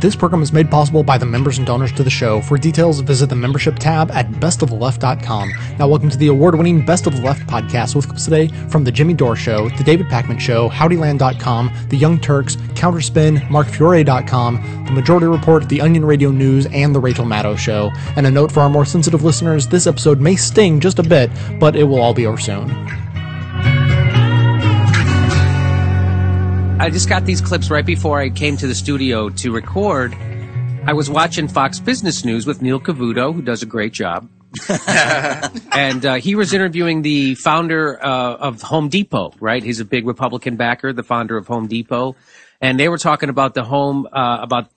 This program is made possible by the members and donors to the show. For details, visit the membership tab at bestoftheleft.com. Now, welcome to the award-winning Best of the Left podcast with clips today from The Jimmy Dore Show, The David Pakman Show, Howdyland.com, The Young Turks, Counterspin, MarkFiore.com, The Majority Report, The Onion Radio News, and The Rachel Maddow Show. And a note for our more sensitive listeners, this episode may sting just a bit, but it will all be over soon. I just got these clips right before I came to the studio to record. I was watching Fox Business News with Neil Cavuto, who does a great job. And he was interviewing the founder of Home Depot, right? He's a big Republican backer, the founder of Home Depot. And they were talking about about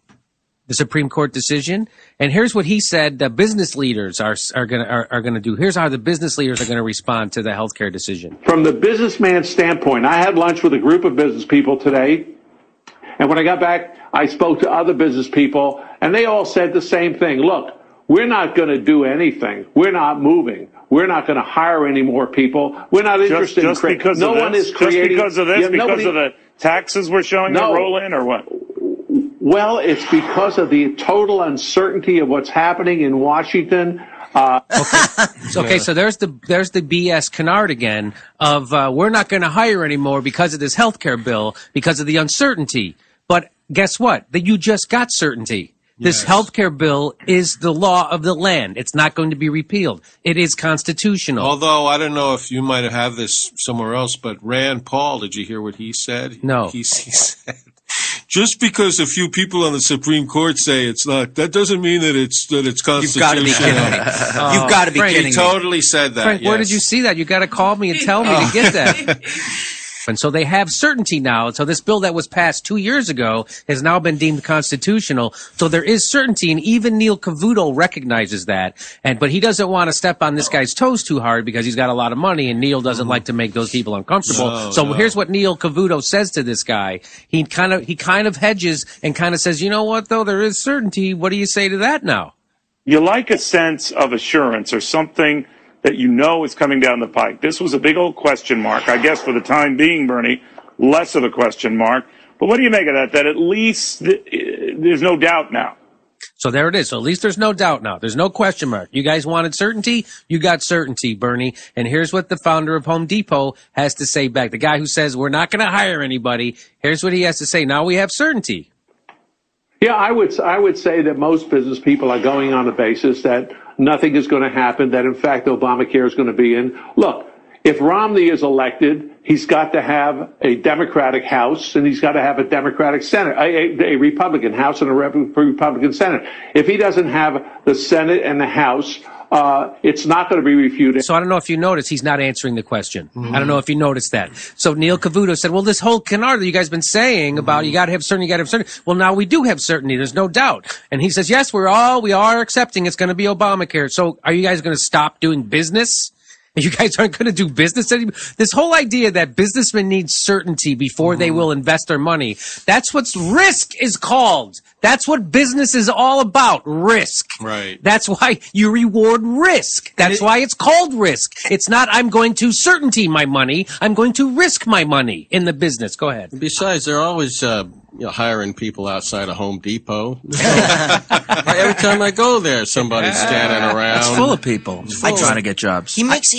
the Supreme Court decision. And here's what he said the business leaders are going to do. Here's how the business leaders are going to respond to the healthcare decision. From the businessman's standpoint, I had lunch with a group of business people today. And when I got back, I spoke to other business people, and they all said the same thing. Look, we're not going to do anything. We're not moving. We're not going to hire any more people. We're not interested in creating. No one is creating. Just because of this, because of the taxes we're showing to roll in, or what? Well, it's because of the total uncertainty of what's happening in Washington. So there's the BS canard again of we're not going to hire anymore because of this health care bill, because of the uncertainty. But guess what? That you just got certainty. This health care bill is the law of the land. It's not going to be repealed. It is constitutional. Although, I don't know if you might have this somewhere else, but Rand Paul, did you hear what he said? No. He said, just because a few people on the Supreme Court say it's not, that doesn't mean that it's constitutional. You've got to be kidding me. You've got to be kidding me. He totally said that. Frank, yes. Where did you see that? You got to call me and tell me to get that. And so they have certainty now. So this bill that was passed 2 years ago has now been deemed constitutional. So there is certainty, and even Neil Cavuto recognizes that. But he doesn't want to step on this guy's toes too hard because he's got a lot of money, and Neil doesn't like to make those people uncomfortable. Here's what Neil Cavuto says to this guy. He kind of hedges and kind of says, you know what, though, there is certainty. What do you say to that now? You like a sense of assurance or something that you know is coming down the pike. This was a big old question mark. I guess for the time being, Bernie, less of a question mark. But what do you make of that? That at least there's no doubt now. So there it is. So at least there's no doubt now. There's no question mark. You guys wanted certainty? You got certainty, Bernie. And here's what the founder of Home Depot has to say back. The guy who says, we're not going to hire anybody. Here's what he has to say. Now we have certainty. Yeah, I would say that most business people are going on the basis that nothing is going to happen, that, in fact, Obamacare is going to be in. Look, if Romney is elected, he's got to have a Democratic House, and he's got to have a Democratic Senate, a Republican House and a Republican Senate. If he doesn't have the Senate and the House, it's not going to be refuted. So I don't know if you noticed, he's not answering the question. Mm-hmm. I don't know if you noticed that. So Neil Cavuto said, well, this whole canard that you guys have been saying about you got to have certainty, you got to have certainty. Well, now we do have certainty. There's no doubt. And he says, yes, we are accepting it's going to be Obamacare. So are you guys going to stop doing business? You guys aren't going to do business anymore. This whole idea that businessmen need certainty before they will invest their money, that's what risk is called. That's what business is all about, risk. Right. That's why you reward risk. That's why it's called risk. It's not I'm going to certainty my money. I'm going to risk my money in the business. Go ahead. Besides, they're always hiring people outside of Home Depot. Every time I go there, somebody's standing around. It's full of people. I'm trying to get jobs. He makes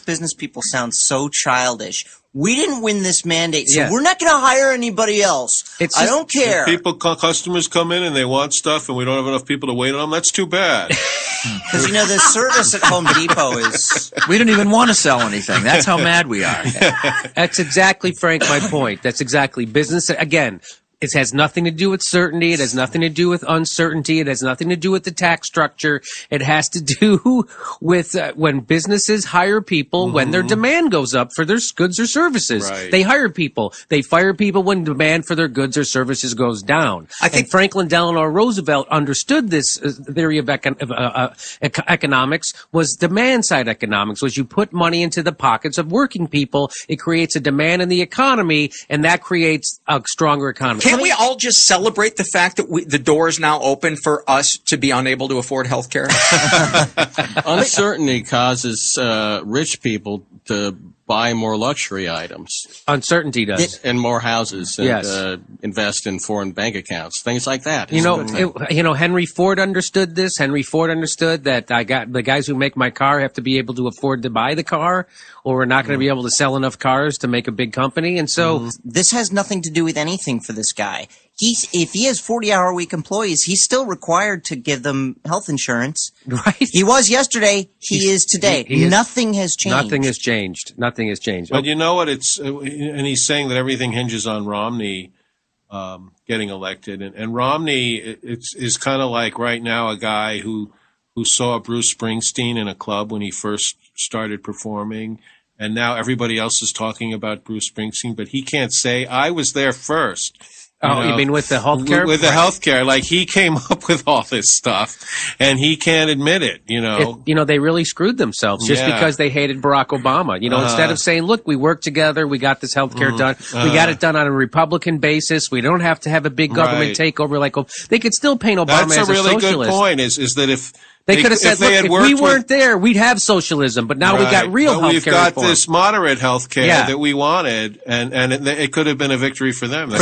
business people sound so childish. We didn't win this mandate, so we're not going to hire anybody else. I don't care. Customers come in and they want stuff, and we don't have enough people to wait on them. That's too bad. Because the service at Home Depot is we don't even want to sell anything. That's how mad we are. That's exactly, Frank, my point. That's exactly business. Again, it has nothing to do with certainty. It has nothing to do with uncertainty. It has nothing to do with the tax structure. It has to do with when businesses hire people, when their demand goes up for their goods or services. Right. They hire people. They fire people when demand for their goods or services goes down. I think Franklin Delano Roosevelt understood this theory of economics was demand-side economics, was you put money into the pockets of working people. It creates a demand in the economy, and that creates a stronger economy. Can we all just celebrate the fact that the door is now open for us to be unable to afford health care? Uncertainty causes rich people to buy more luxury items. Uncertainty does. And more houses and invest in foreign bank accounts, things like that. It's Henry Ford understood this. Henry Ford understood that I got the guys who make my car have to be able to afford to buy the car, or we're not going to be able to sell enough cars to make a big company. And so this has nothing to do with anything for this guy. If he has 40-hour week employees, he's still required to give them health insurance. Right. He was yesterday. He is today. Nothing has changed. Nothing has changed. But you know what? And he's saying that everything hinges on Romney getting elected. And Romney is kind of like right now a guy who saw Bruce Springsteen in a club when he first started performing. And now everybody else is talking about Bruce Springsteen, but he can't say, I was there first. You mean with the healthcare? With the healthcare, like he came up with all this stuff, and he can't admit it. They really screwed themselves just because they hated Barack Obama. Instead of saying, "Look, we worked together, we got this healthcare done, we got it done on a Republican basis, we don't have to have a big government takeover." Like they could still paint Obama as a socialist. That's a really good point. Is that if they could have said, "Look, if we weren't there, we'd have socialism," but now we got real healthcare. We've got this moderate healthcare that we wanted, and it could have been a victory for them.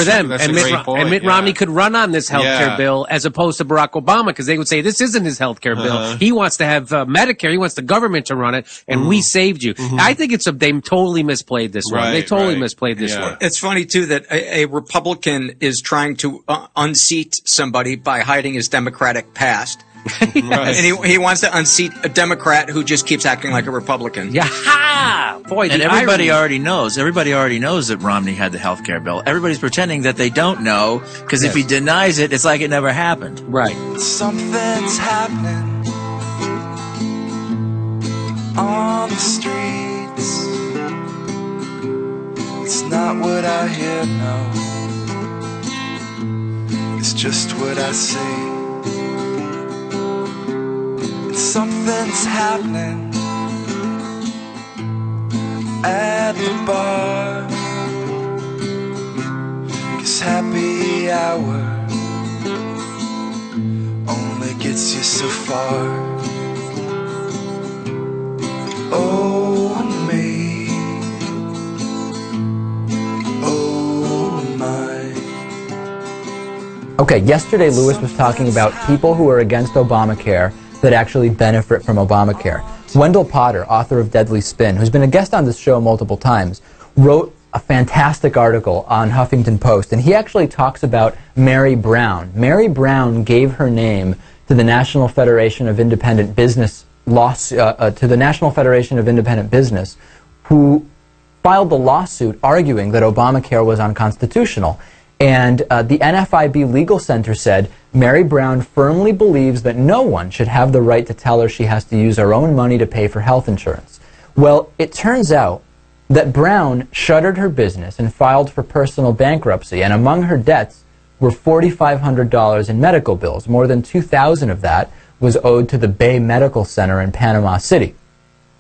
And Mitt Romney could run on this health care bill as opposed to Barack Obama, because they would say this isn't his health care bill. He wants to have Medicare. He wants the government to run it, and we saved you. Mm-hmm. I think they totally misplayed this one. They totally misplayed this one. It's funny, too, that a Republican is trying to unseat somebody by hiding his Democratic past. And he wants to unseat a Democrat who just keeps acting like a Republican. Boy, and everybody already knows. Everybody already knows that Romney had the health care bill. Everybody's pretending that they don't know, because if he denies it, it's like it never happened. Right. Something's happening on the streets. It's not what I hear, no. It's just what I see. Something's happening at the bar. Cause happy hour only gets you so far. Oh me, oh my. Okay, yesterday Lewis was talking about people who are against Obamacare that actually benefit from Obamacare. Wendell Potter, author of Deadly Spin, who's been a guest on this show multiple times, wrote a fantastic article on Huffington Post, and he actually talks about Mary Brown. Mary Brown gave her name to the National Federation of Independent Business, who filed the lawsuit arguing that Obamacare was unconstitutional. And the NFIB Legal Center said, Mary Brown firmly believes that no one should have the right to tell her she has to use her own money to pay for health insurance. Well, it turns out that Brown shuttered her business and filed for personal bankruptcy, and among her debts were $4,500 in medical bills. More than $2,000 of that was owed to the Bay Medical Center in Panama City.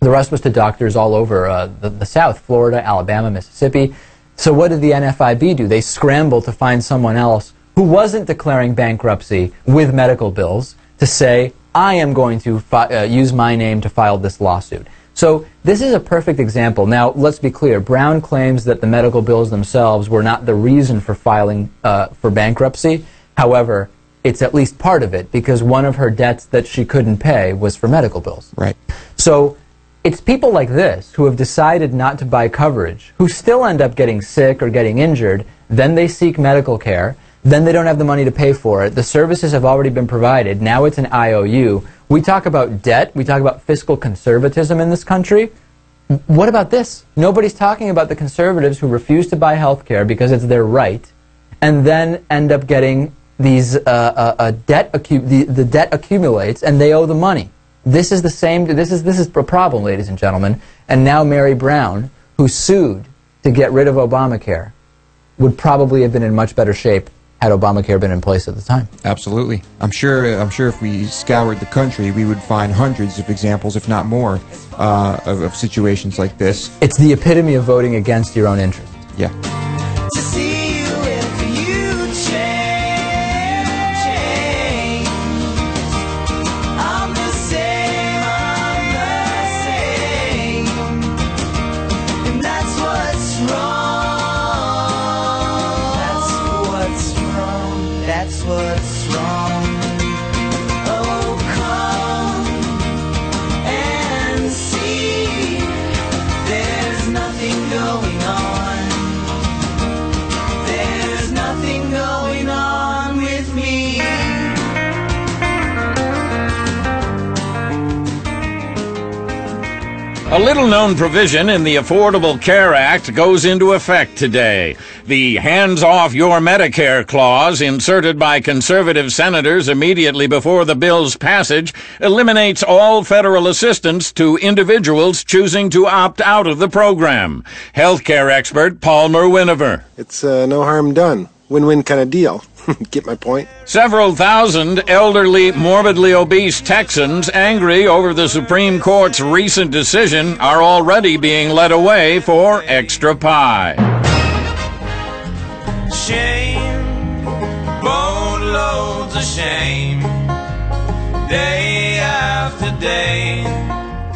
The rest was to doctors all over the South, Florida, Alabama, Mississippi. So what did the NFIB do? They scrambled to find someone else who wasn't declaring bankruptcy with medical bills to say, I am going to use my name to file this lawsuit. So this is a perfect example. Now, let's be clear. Brown claims that the medical bills themselves were not the reason for filing for bankruptcy. However, it's at least part of it, because one of her debts that she couldn't pay was for medical bills. Right. So it's people like this who have decided not to buy coverage, who still end up getting sick or getting injured, then they seek medical care, then they don't have the money to pay for it, the services have already been provided, now it's an IOU. We talk about debt, we talk about fiscal conservatism in this country. What about this? Nobody's talking about the conservatives who refuse to buy health care because it's their right, and then end up getting these the debt accumulates and they owe the money. This is the same. This is a problem, ladies and gentlemen. And now Mary Brown, who sued to get rid of Obamacare, would probably have been in much better shape had Obamacare been in place at the time. Absolutely. I'm sure if we scoured the country, we would find hundreds of examples, if not more, of situations like this. It's the epitome of voting against your own interest. Yeah. little-known provision in the Affordable Care Act goes into effect today. The hands-off your Medicare clause, inserted by conservative senators immediately before the bill's passage, eliminates all federal assistance to individuals choosing to opt out of the program. Healthcare expert Palmer Winover. It's no harm done. Win-win kind of deal. Get my point? Several thousand elderly, morbidly obese Texans angry over the Supreme Court's recent decision are already being led away for extra pie. Shame, boatloads of shame, day after day.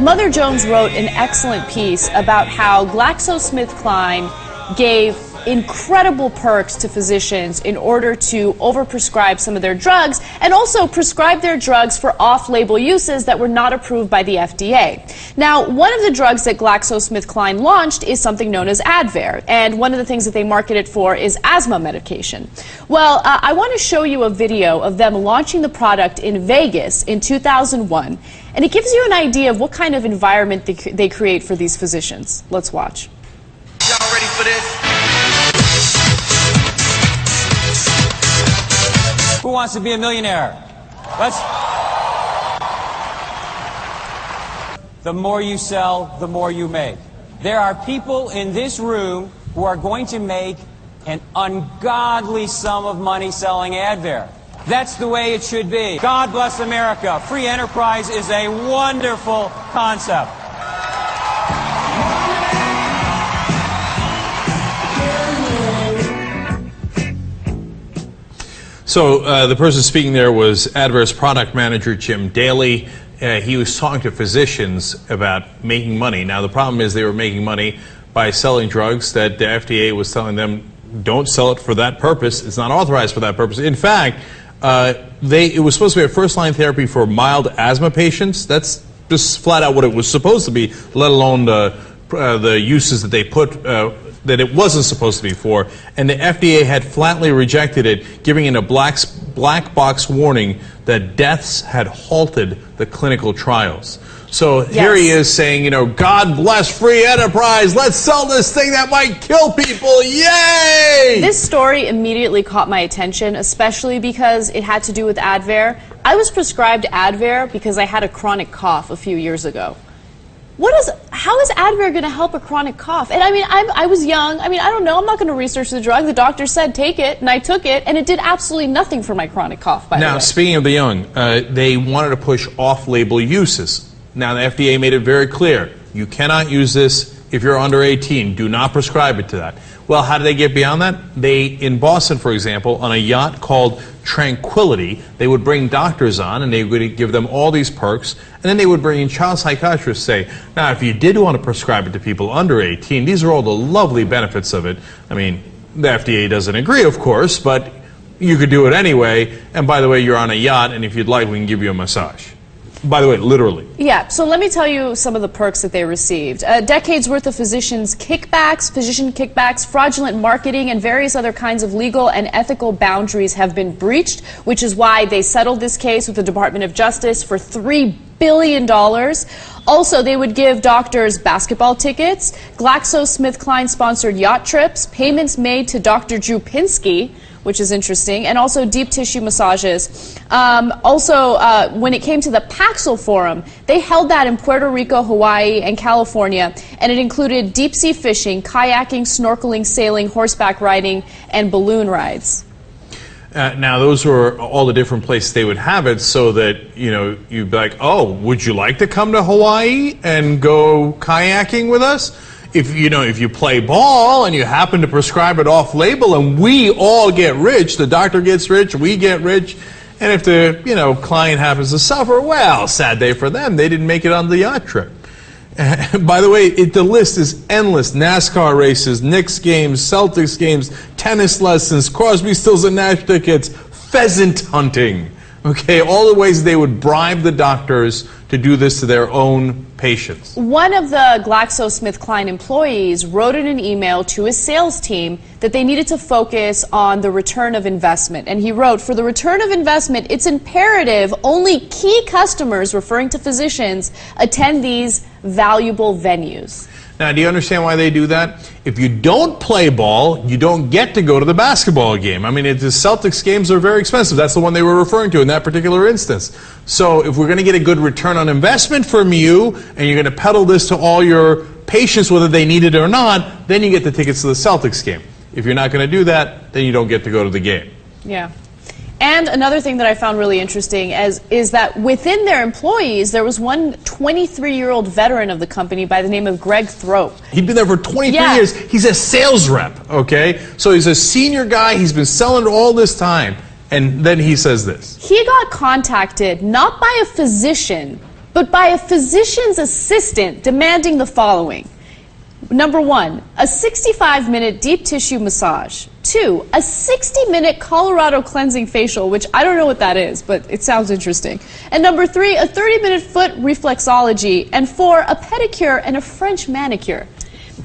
Mother Jones wrote an excellent piece about how GlaxoSmithKline gave incredible perks to physicians in order to overprescribe some of their drugs and also prescribe their drugs for off-label uses that were not approved by the FDA. Now, one of the drugs that GlaxoSmithKline launched is something known as Advair, and one of the things that they market it for is asthma medication. Well, I want to show you a video of them launching the product in Vegas in 2001, and it gives you an idea of what kind of environment they create for these physicians. Let's watch. Y'all ready for this? Who wants to be a millionaire? Let's. The more you sell, the more you make. There are people in this room who are going to make an ungodly sum of money selling Advair. That's the way it should be. God bless America. Free enterprise is a wonderful concept. So the person speaking there was Advair's product manager, Jim Daly. He was talking to physicians about making money. Now, the problem is they were making money by selling drugs that the FDA was telling them, don't sell it for that purpose. It's not authorized for that purpose. In fact, it was supposed to be a first-line therapy for mild asthma patients. That's just flat out what it was supposed to be, let alone the uses that they put that it wasn't supposed to be for, and the FDA had flatly rejected it, giving it a black box warning that deaths had halted the clinical trials. So yes. Here he is saying, you know, God bless free enterprise, let's sell this thing that might kill people, yay! This story immediately caught my attention, especially because it had to do with Advair. I was prescribed Advair because I had a chronic cough a few years ago. How is Advair going to help a chronic cough? And I mean, I was young. I mean, I don't know. I'm not going to research the drug. The doctor said take it, and I took it, and it did absolutely nothing for my chronic cough, by the way. Now, speaking of the young, they wanted to push off-label uses. Now, the FDA made it very clear. You cannot use this if you're under 18. Do not prescribe it to that. Well, how did they get beyond that? They, in Boston, for example, on a yacht called Tranquility, they would bring doctors on and they would give them all these perks, and then they would bring in child psychiatrists, say, now, if you did want to prescribe it to people under 18, these are all the lovely benefits of it. I mean, the FDA doesn't agree, of course, but you could do it anyway, and by the way, you're on a yacht, and if you'd like, we can give you a massage. By the way, literally. Yeah, so let me tell you some of the perks that they received. Decades worth of physician kickbacks, fraudulent marketing, and various other kinds of legal and ethical boundaries have been breached, which is why they settled this case with the Department of Justice for $3 billion. Also, they would give doctors basketball tickets, GlaxoSmithKline-sponsored yacht trips, payments made to Dr. Drew Pinsky, which is interesting, and also deep tissue massages. Also, when it came to the Paxil Forum, they held that in Puerto Rico, Hawaii, and California, and it included deep-sea fishing, kayaking, snorkeling, sailing, horseback riding, and balloon rides. Now, those were all the different places they would have it, so that, you know, you'd be like, oh, would you like to come to Hawaii and go kayaking with us? If, you know, if you play ball and you happen to prescribe it off-label and we all get rich, the doctor gets rich, we get rich, and if the, you know, client happens to suffer, well, sad day for them, they didn't make it on the yacht trip. By the way, the list is endless. NASCAR races, Knicks games, Celtics games, tennis lessons, Crosby, Stills, and Nash tickets, pheasant hunting. Okay, all the ways they would bribe the doctors to do this to their own patients. One of the GlaxoSmithKline employees wrote in an email to his sales team that they needed to focus on the return of investment. And he wrote, for the return of investment, it's imperative only key customers, referring to physicians, attend these valuable venues. Now, do you understand why they do that? If you don't play ball, you don't get to go to the basketball game. I mean, the Celtics games are very expensive. That's the one they were referring to in that particular instance. So if we're going to get a good return on investment from you, and you're going to peddle this to all your patients, whether they need it or not, then you get the tickets to the Celtics game. If you're not going to do that, then you don't get to go to the game. Yeah. And another thing that I found really interesting is that within their employees, there was one 23-year-old veteran of the company by the name of Greg Thrope. He'd been there for 23 years. He's a sales rep, okay? So he's a senior guy. He's been selling all this time. And then he says this. He got contacted not by a physician, but by a physician's assistant demanding the following. Number one, a 65-minute deep tissue massage. Two, a 60-minute Colorado cleansing facial, which I don't know what that is, but it sounds interesting. And number three, a 30-minute foot reflexology. And four, a pedicure and a French manicure.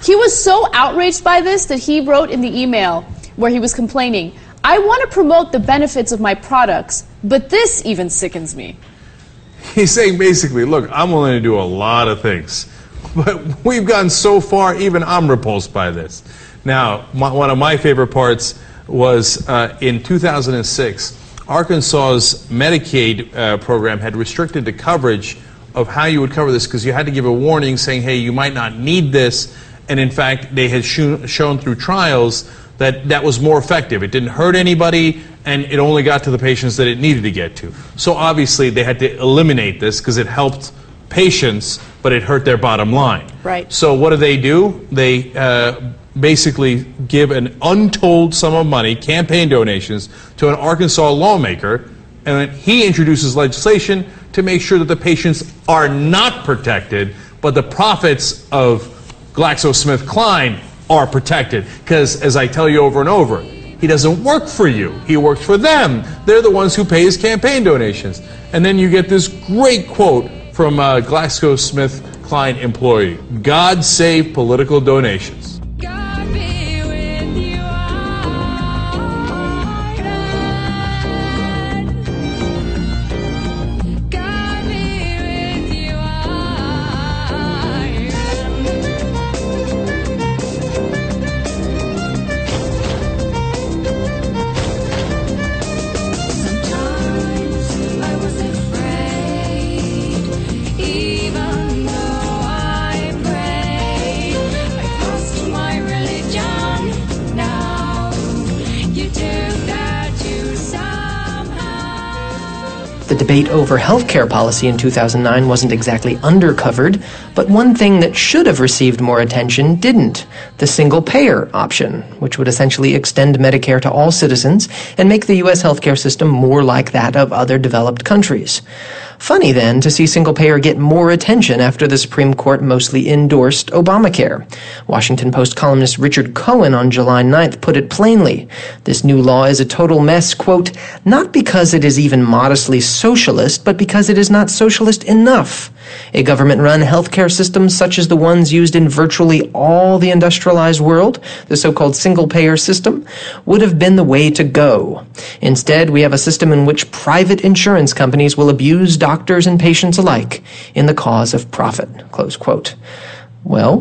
He was so outraged by this that he wrote in the email where he was complaining, I want to promote the benefits of my products, but this even sickens me. He's saying basically, look, I'm willing to do a lot of things, but we've gotten so far, even I'm repulsed by this. Now, one of my favorite parts was in 2006, Arkansas's Medicaid program had restricted the coverage of how you would cover this because you had to give a warning saying, hey, you might not need this. And in fact, they had shown through trials that that was more effective. It didn't hurt anybody, and it only got to the patients that it needed to get to. So obviously, they had to eliminate this because it helped patients, but it hurt their bottom line. Right. So what do? They basically give an untold sum of money, campaign donations, to an Arkansas lawmaker, and then he introduces legislation to make sure that the patients are not protected, but the profits of GlaxoSmithKline are protected. Because, as I tell you over and over, he doesn't work for you. He works for them. They're the ones who pay his campaign donations. And then you get this great quote from a GlaxoSmithKline employee. God save political donations. The debate over health care policy in 2009 wasn't exactly undercovered, but one thing that should have received more attention didn't, the single-payer option, which would essentially extend Medicare to all citizens and make the U.S. healthcare system more like that of other developed countries. Funny, then, to see single-payer get more attention after the Supreme Court mostly endorsed Obamacare. Washington Post columnist Richard Cohen on July 9th put it plainly. This new law is a total mess, quote, not because it is even modestly socialist, but because it is not socialist enough. A government-run healthcare system such as the ones used in virtually all the industrialized world, the so-called single-payer system, would have been the way to go. Instead, we have a system in which private insurance companies will abuse doctors and patients alike in the cause of profit, close quote. Well,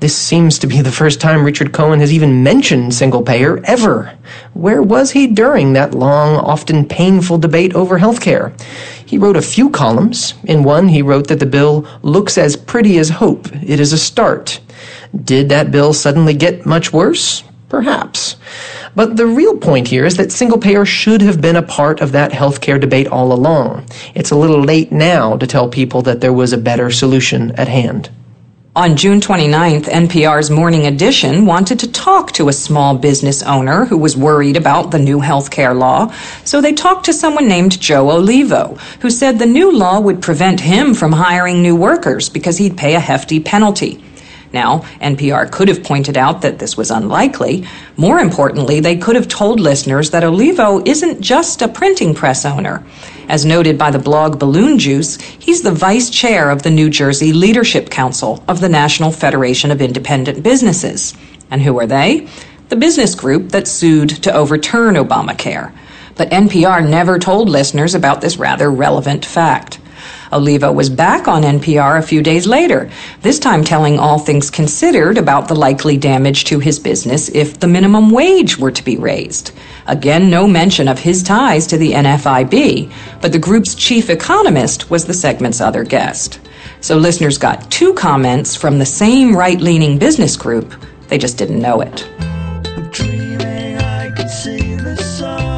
this seems to be the first time Richard Cohen has even mentioned single-payer ever. Where was he during that long, often painful debate over health care? He wrote a few columns. In one, he wrote that the bill looks as pretty as hope. It is a start. Did that bill suddenly get much worse? Perhaps. But the real point here is that single-payer should have been a part of that healthcare debate all along. It's a little late now to tell people that there was a better solution at hand. On June 29th, NPR's Morning Edition wanted to talk to a small business owner who was worried about the new health care law, so they talked to someone named Joe Olivo, who said the new law would prevent him from hiring new workers because he'd pay a hefty penalty. Now, NPR could have pointed out that this was unlikely. More importantly, they could have told listeners that Olivo isn't just a printing press owner. As noted by the blog Balloon Juice, he's the vice chair of the New Jersey Leadership Council of the National Federation of Independent Businesses. And who are they? The business group that sued to overturn Obamacare. But NPR never told listeners about this rather relevant fact. Olivo was back on NPR a few days later, this time telling All Things Considered about the likely damage to his business if the minimum wage were to be raised. Again, no mention of his ties to the NFIB, but the group's chief economist was the segment's other guest. So listeners got two comments from the same right-leaning business group. They just didn't know it. I'm dreaming I could see the sun.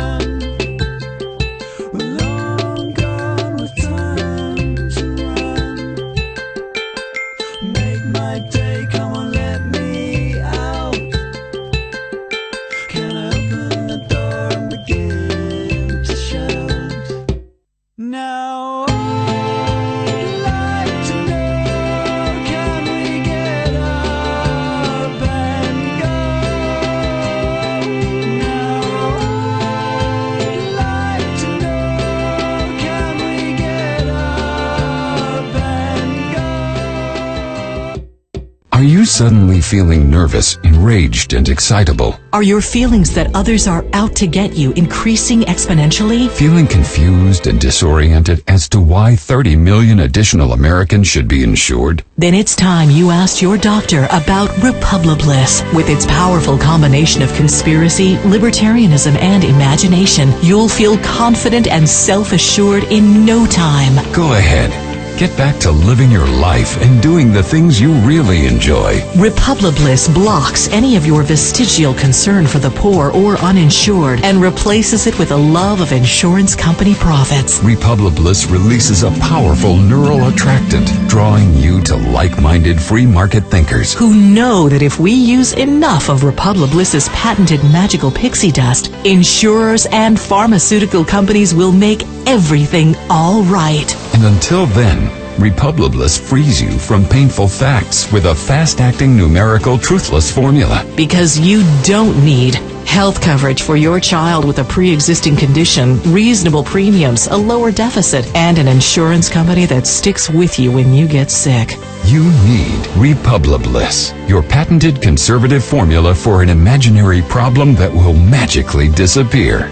Are you suddenly feeling nervous, enraged, and excitable? Are your feelings that others are out to get you increasing exponentially? Feeling confused and disoriented as to why 30 million additional Americans should be insured? Then it's time you asked your doctor about Republiblis. With its powerful combination of conspiracy, libertarianism, and imagination, you'll feel confident and self-assured in no time. Go ahead. Get back to living your life and doing the things you really enjoy. Republiblis blocks any of your vestigial concern for the poor or uninsured and replaces it with a love of insurance company profits. Republiblis releases a powerful neural attractant, drawing you to like-minded free market thinkers who know that if we use enough of Republiblis's patented magical pixie dust, insurers and pharmaceutical companies will make everything all right. And until then, Republiblis frees you from painful facts with a fast-acting numerical truthless formula. Because you don't need health coverage for your child with a pre-existing condition, reasonable premiums, a lower deficit, and an insurance company that sticks with you when you get sick. You need Republiblis, your patented conservative formula for an imaginary problem that will magically disappear.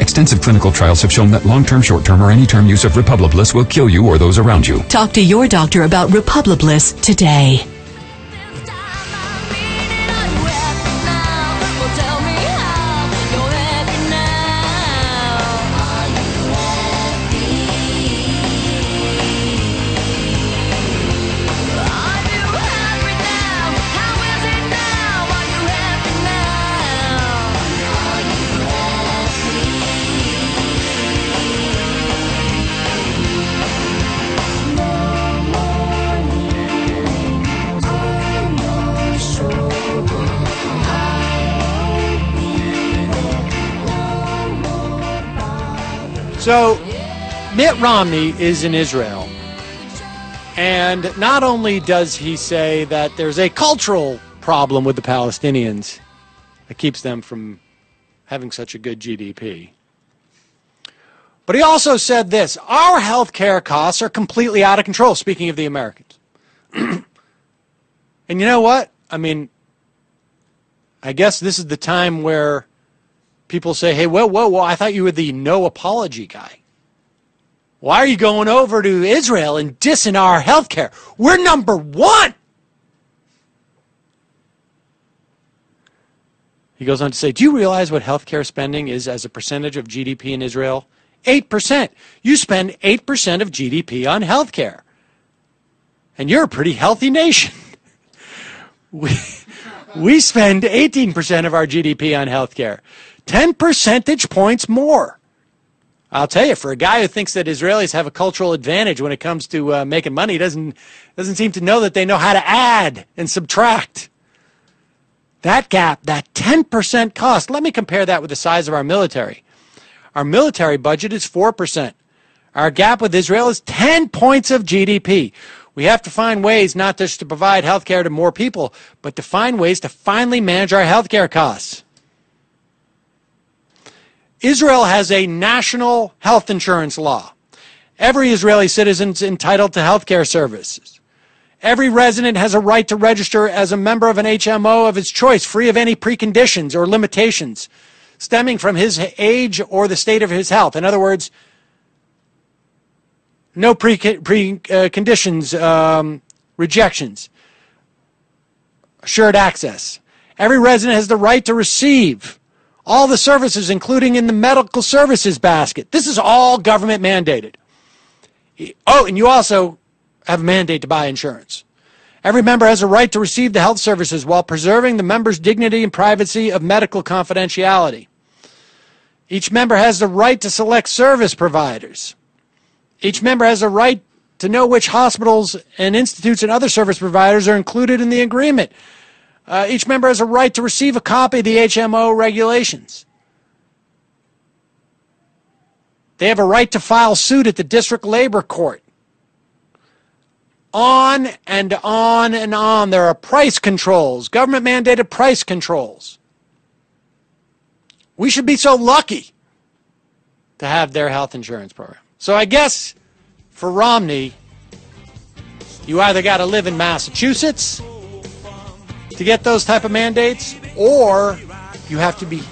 Extensive clinical trials have shown that long-term, short-term, or any-term use of Republiblis will kill you or those around you. Talk to your doctor about Republiblis today. So, Mitt Romney is in Israel, and not only does he say that there's a cultural problem with the Palestinians that keeps them from having such a good GDP, but he also said this: our health care costs are completely out of control, speaking of the Americans. And you know what? I mean, I guess this is the time where people say, hey, whoa, I thought you were the no apology guy. Why are you going over to Israel and dissing our health care? We're number one He goes on to say, do you realize what healthcare spending is as a percentage of GDP in Israel? 8%. You spend 8% of GDP on healthcare. And you're a pretty healthy nation. We spend 18% of our GDP on healthcare. 10 percentage points more. I'll tell you, for a guy who thinks that Israelis have a cultural advantage when it comes to making money, he doesn't seem to know that they know how to add and subtract. That gap, that 10% cost, let me compare that with the size of our military. Our military budget is 4%. Our gap with Israel is 10 points of GDP. We have to find ways not just to provide health care to more people, but to find ways to finally manage our health care costs. Israel has a national health insurance law. Every Israeli citizen is entitled to health care services. Every resident has a right to register as a member of an HMO of his choice, free of any preconditions or limitations stemming from his age or the state of his health. In other words, no preconditions, rejections, assured access. Every resident has the right to receive all the services, including in the medical services basket. This is all government mandated. Oh, and you also have a mandate to buy insurance. Every member has a right to receive the health services while preserving the member's dignity and privacy of medical confidentiality. Each member has the right to select service providers. Each member has a right to know which hospitals and institutes and other service providers are included in the agreement. Each member has a right to receive a copy of the HMO regulations. They have a right to file suit at the district labor court. On and on and on. There are price controls, government-mandated price controls. We should be so lucky to have their health insurance program. So I guess for Romney, you either got to live in Massachusetts to get those type of mandates, or you have to be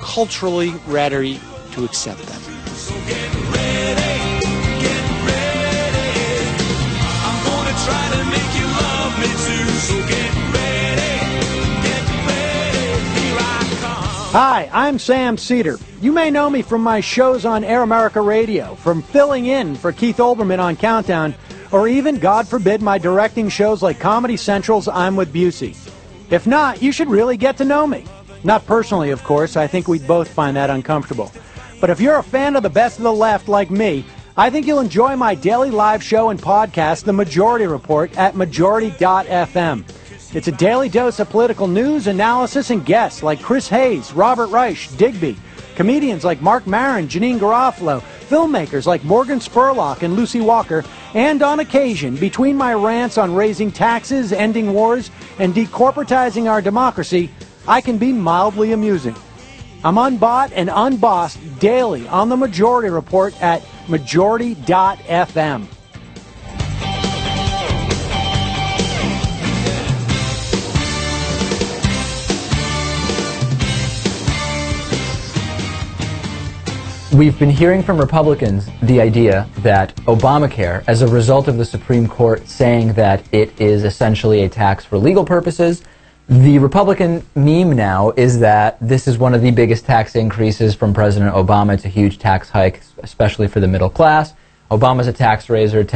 culturally ready to accept them. So get ready. I'm gonna try to make you love me too. So get ready. Here I come. Hi, I'm Sam Cedar. You may know me from my shows on Air America Radio, from filling in for Keith Olbermann on Countdown, or even, God forbid, my directing shows like Comedy Central's I'm with Busey. If not, you should really get to know me. Not personally, of course. I think we'd both find that uncomfortable. But if you're a fan of the best of the left like me, I think you'll enjoy my daily live show and podcast, The Majority Report, at majority.fm. It's a daily dose of political news, analysis, and guests like Chris Hayes, Robert Reich, Digby, comedians like Mark Maron, Janine Garofalo, filmmakers like Morgan Spurlock and Lucy Walker, and on occasion, between my rants on raising taxes, ending wars, and decorporatizing our democracy, I can be mildly amusing. I'm unbought and unbossed daily on The Majority Report at majority.fm. We've been hearing from Republicans the idea that Obamacare, as a result of the Supreme Court saying that it is essentially a tax for legal purposes, the Republican meme now is that this is one of the biggest tax increases from President Obama. It's a huge tax hike, especially for the middle class. Obama's a tax raiser. It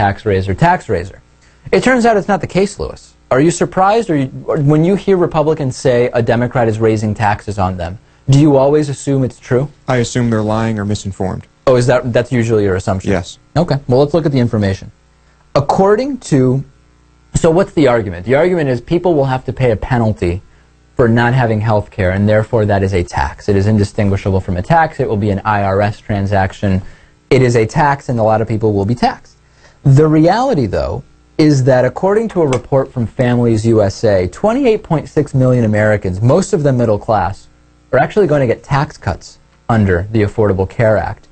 turns out it's not the case, Lewis. Are you surprised or when you hear Republicans say a Democrat is raising taxes on them? Do you always assume it's true? I assume they're lying or misinformed. Oh, is that's usually your assumption? Yes. Okay. Well, let's look at the information. So what's the argument? The argument is people will have to pay a penalty for not having health care, and therefore that is a tax. It is indistinguishable from a tax. It will be an IRS transaction. It is a tax, and a lot of people will be taxed. The reality, though, is that according to a report from Families USA, 28.6 million Americans, most of them middle class, are actually going to get tax cuts under the Affordable Care Act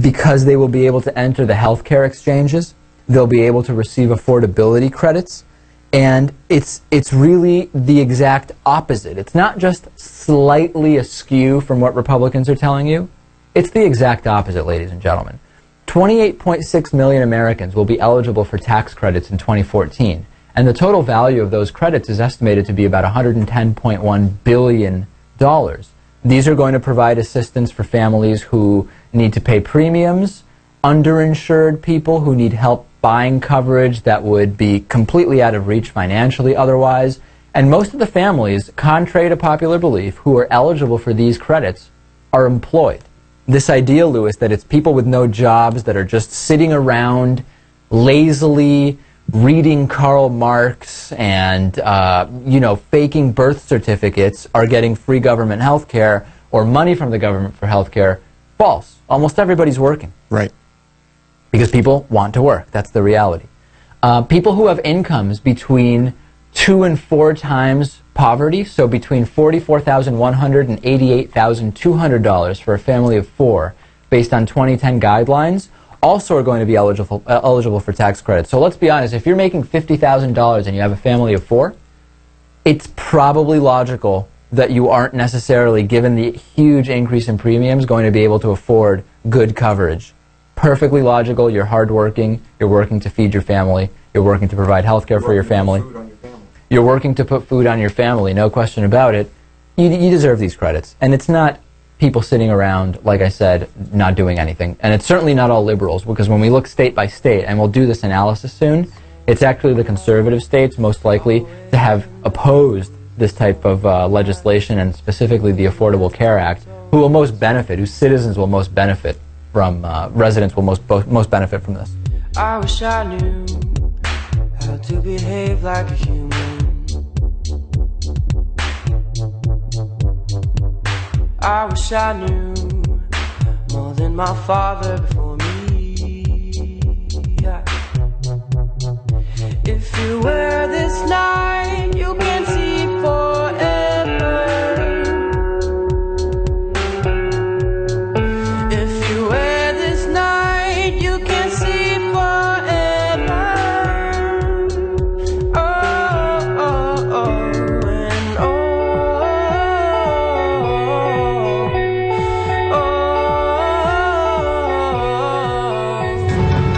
because they will be able to enter the health care exchanges. They'll be able to receive affordability credits. And it's really the exact opposite. It's not just slightly askew from what Republicans are telling you. It's the exact opposite, ladies and gentlemen. 28.6 million Americans will be eligible for tax credits in 2014. And the total value of those credits is estimated to be about $110.1 billion. dollars. These are going to provide assistance for families who need to pay premiums, underinsured people who need help buying coverage that would be completely out of reach financially otherwise, and most of the families, contrary to popular belief, who are eligible for these credits are employed. This idea, Lewis, that it's people with no jobs that are just sitting around lazily reading Karl Marx and, faking birth certificates are getting free government health care or money from the government for health care, false. Almost everybody's working. Right. Because people want to work. That's the reality. People who have incomes between 2 and 4 times poverty, so between $44,100 and $88,200 for a family of 4, based on 2010 guidelines, also are going to be eligible for tax credits. So let's be honest, if you're making $50,000 and you have a family of 4, it's probably logical that you aren't necessarily, given the huge increase in premiums, going to be able to afford good coverage. Perfectly logical, you're hardworking, you're working to feed your family, you're working to provide health care for your family. You're working to put food on your family, no question about it. You deserve these credits. And it's not people sitting around, like I said, not doing anything. And it's certainly not all liberals, because when we look state by state, and we'll do this analysis soon, it's actually the conservative states most likely to have opposed this type of legislation, and specifically the Affordable Care Act, who will most benefit, whose citizens will most benefit from, residents will most benefit from this. I wish I knew how to behave like a human. I wish I knew more than my father before me. Yeah. If you wear this line, you can see forever. If you wear this line, you can see forever. Oh, oh, oh, and oh.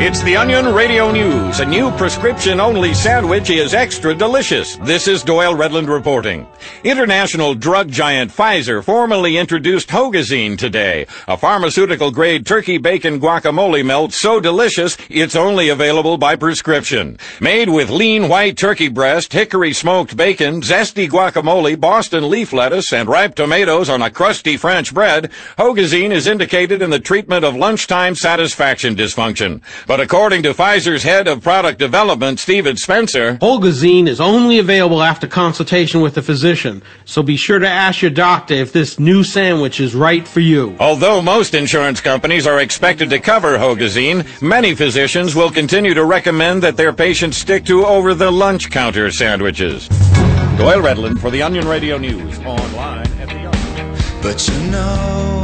It's the Onion Radio News. A new prescription-only sandwich is extra delicious. This is Doyle Redland reporting. International drug giant Pfizer formally introduced Hogazine today, a pharmaceutical-grade turkey bacon guacamole melt so delicious it's only available by prescription. Made with lean white turkey breast, hickory-smoked bacon, zesty guacamole, Boston leaf lettuce, and ripe tomatoes on a crusty French bread, Hogazine is indicated in the treatment of lunchtime satisfaction dysfunction. But according to Pfizer's head of product development, Steven Spencer, Hogazine is only available after consultation with a physician, so be sure to ask your doctor if this new sandwich is right for you. Although most insurance companies are expected to cover Hogazine, many physicians will continue to recommend that their patients stick to over-the-lunch counter sandwiches. Doyle Redland for the Onion Radio News, online at the Onion. But you know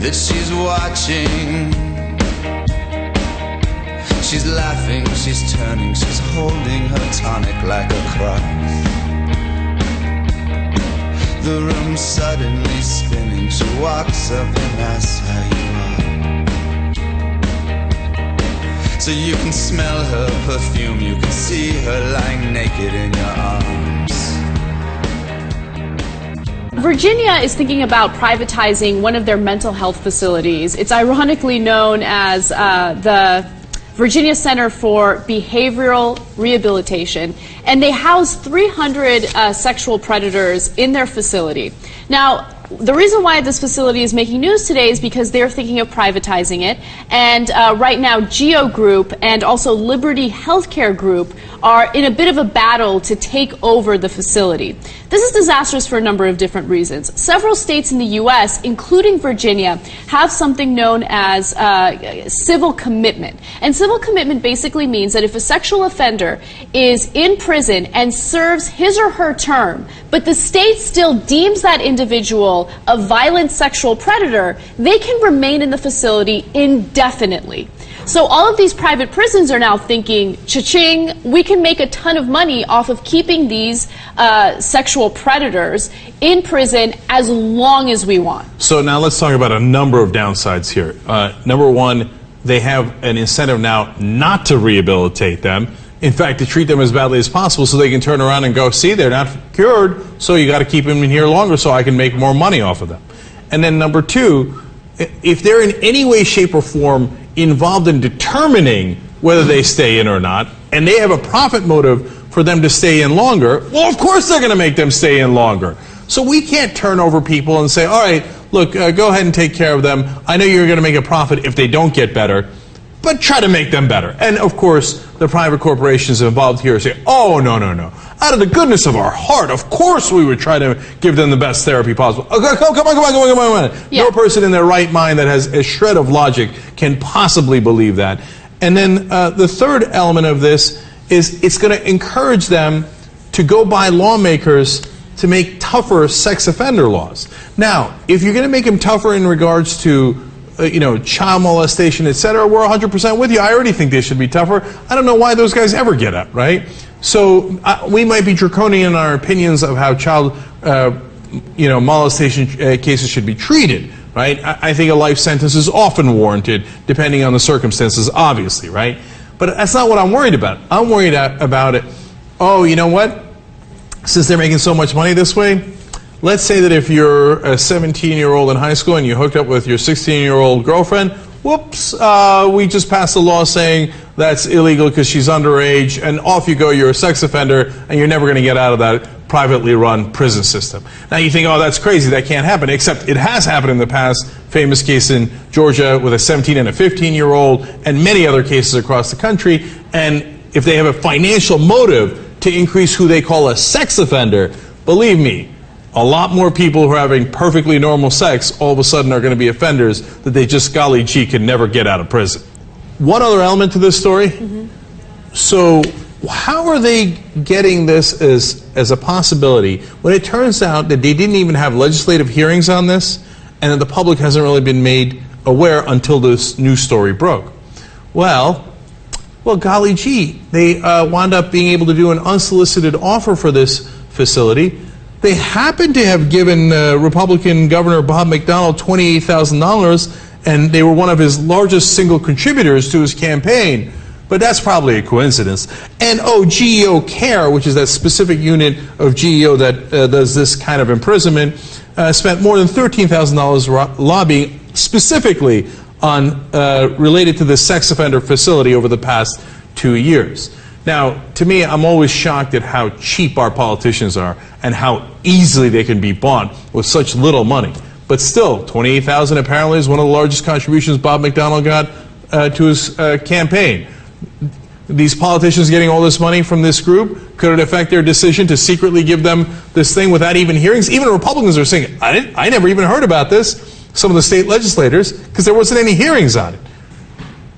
that she's watching, she's laughing, she's turning, she's holding her tonic like a cross. The room suddenly spinning, she walks up and asks how you are. So you can smell her perfume, you can see her lying naked in your arms. Virginia is thinking about privatizing one of their mental health facilities. It's ironically known as the Virginia Center for Behavioral Rehabilitation, and they house 300 sexual predators in their facility. Now, the reason why this facility is making news today is because they're thinking of privatizing it, and right now GEO Group and also Liberty Healthcare Group are in a bit of a battle to take over the facility. This is disastrous for a number of different reasons. Several states in the U.S., including Virginia, have something known as civil commitment. And civil commitment basically means that if a sexual offender is in prison and serves his or her term, but the state still deems that individual a violent sexual predator, they can remain in the facility indefinitely. So all of these private prisons are now thinking, cha-ching, we can make a ton of money off of keeping these sexual predators in prison as long as we want. So now let's talk about a number of downsides here. Number one, they have an incentive now not to rehabilitate them in fact, to treat them as badly as possible so they can turn around and go, see, they're not cured, so you got to keep them in here longer so I can make more money off of them. And then number two, if they're in any way, shape, or form involved in determining whether they stay in or not, and they have a profit motive for them to stay in longer, well, of course they're going to make them stay in longer. So we can't turn over people and say, all right, look, go ahead and take care of them. I know you're going to make a profit if they don't get better, but try to make them better. And of course, the private corporations involved here say, oh, no, no, no. Out of the goodness of our heart, of course we would try to give them the best therapy possible. Oh, come on. Yeah. No person in their right mind that has a shred of logic can possibly believe that. And then the third element of this is it's going to encourage them to go by lawmakers to make tougher sex offender laws. Now, if you're going to make them tougher in regards to child molestation, etc., we're 100% with you. I already think they should be tougher. I don't know why those guys ever get up, right? So we might be draconian in our opinions of how child molestation cases should be treated, right? I think a life sentence is often warranted, depending on the circumstances, obviously, right? But that's not what I'm worried about. I'm worried about it. Oh, you know what? Since they're making so much money this way, let's say that if you're a 17-year-old in high school and you hooked up with your 16-year-old girlfriend, whoops, we just passed a law saying that's illegal because she's underage, and off you go, you're a sex offender, and you're never going to get out of that privately run prison system. Now you think, oh, that's crazy, that can't happen, except it has happened in the past. Famous case in Georgia with a 17 and a 15-year-old, and many other cases across the country. And if they have a financial motive to increase who they call a sex offender, believe me, a lot more people who are having perfectly normal sex all of a sudden are going to be offenders that they just, golly gee, can never get out of prison. One other element to this story, So how are they getting this as a possibility when it turns out that they didn't even have legislative hearings on this and that the public hasn't really been made aware until this news story broke? Well, golly gee, they wound up being able to do an unsolicited offer for this facility. They happened to have given Republican Governor Bob McDonnell $28,000, and they were one of his largest single contributors to his campaign, but that's probably a coincidence. And GEO Care, which is that specific unit of GEO that does this kind of imprisonment, spent more than $13,000 lobbying specifically on related to the sex offender facility over the past 2 years. Now, to me, I'm always shocked at how cheap our politicians are and how easily they can be bought with such little money. But still, $28,000 apparently is one of the largest contributions Bob McDonnell got to his campaign. These politicians getting all this money from this group, could it affect their decision to secretly give them this thing without even hearings? Even Republicans are saying, I never even heard about this. Some of the state legislators, because there wasn't any hearings on it.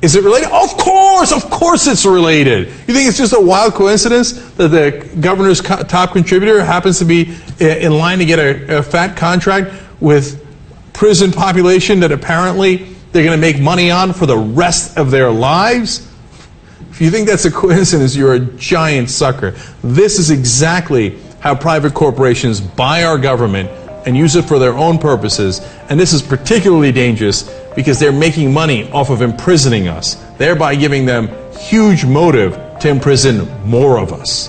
Is it related? Of course it's related. You think it's just a wild coincidence that the governor's top contributor happens to be in line to get a fat contract with prison population that apparently they're going to make money on for the rest of their lives? If you think that's a coincidence, you're a giant sucker. This is exactly how private corporations buy our government and use it for their own purposes. And this is particularly dangerous because they're making money off of imprisoning us, thereby giving them huge motive to imprison more of us.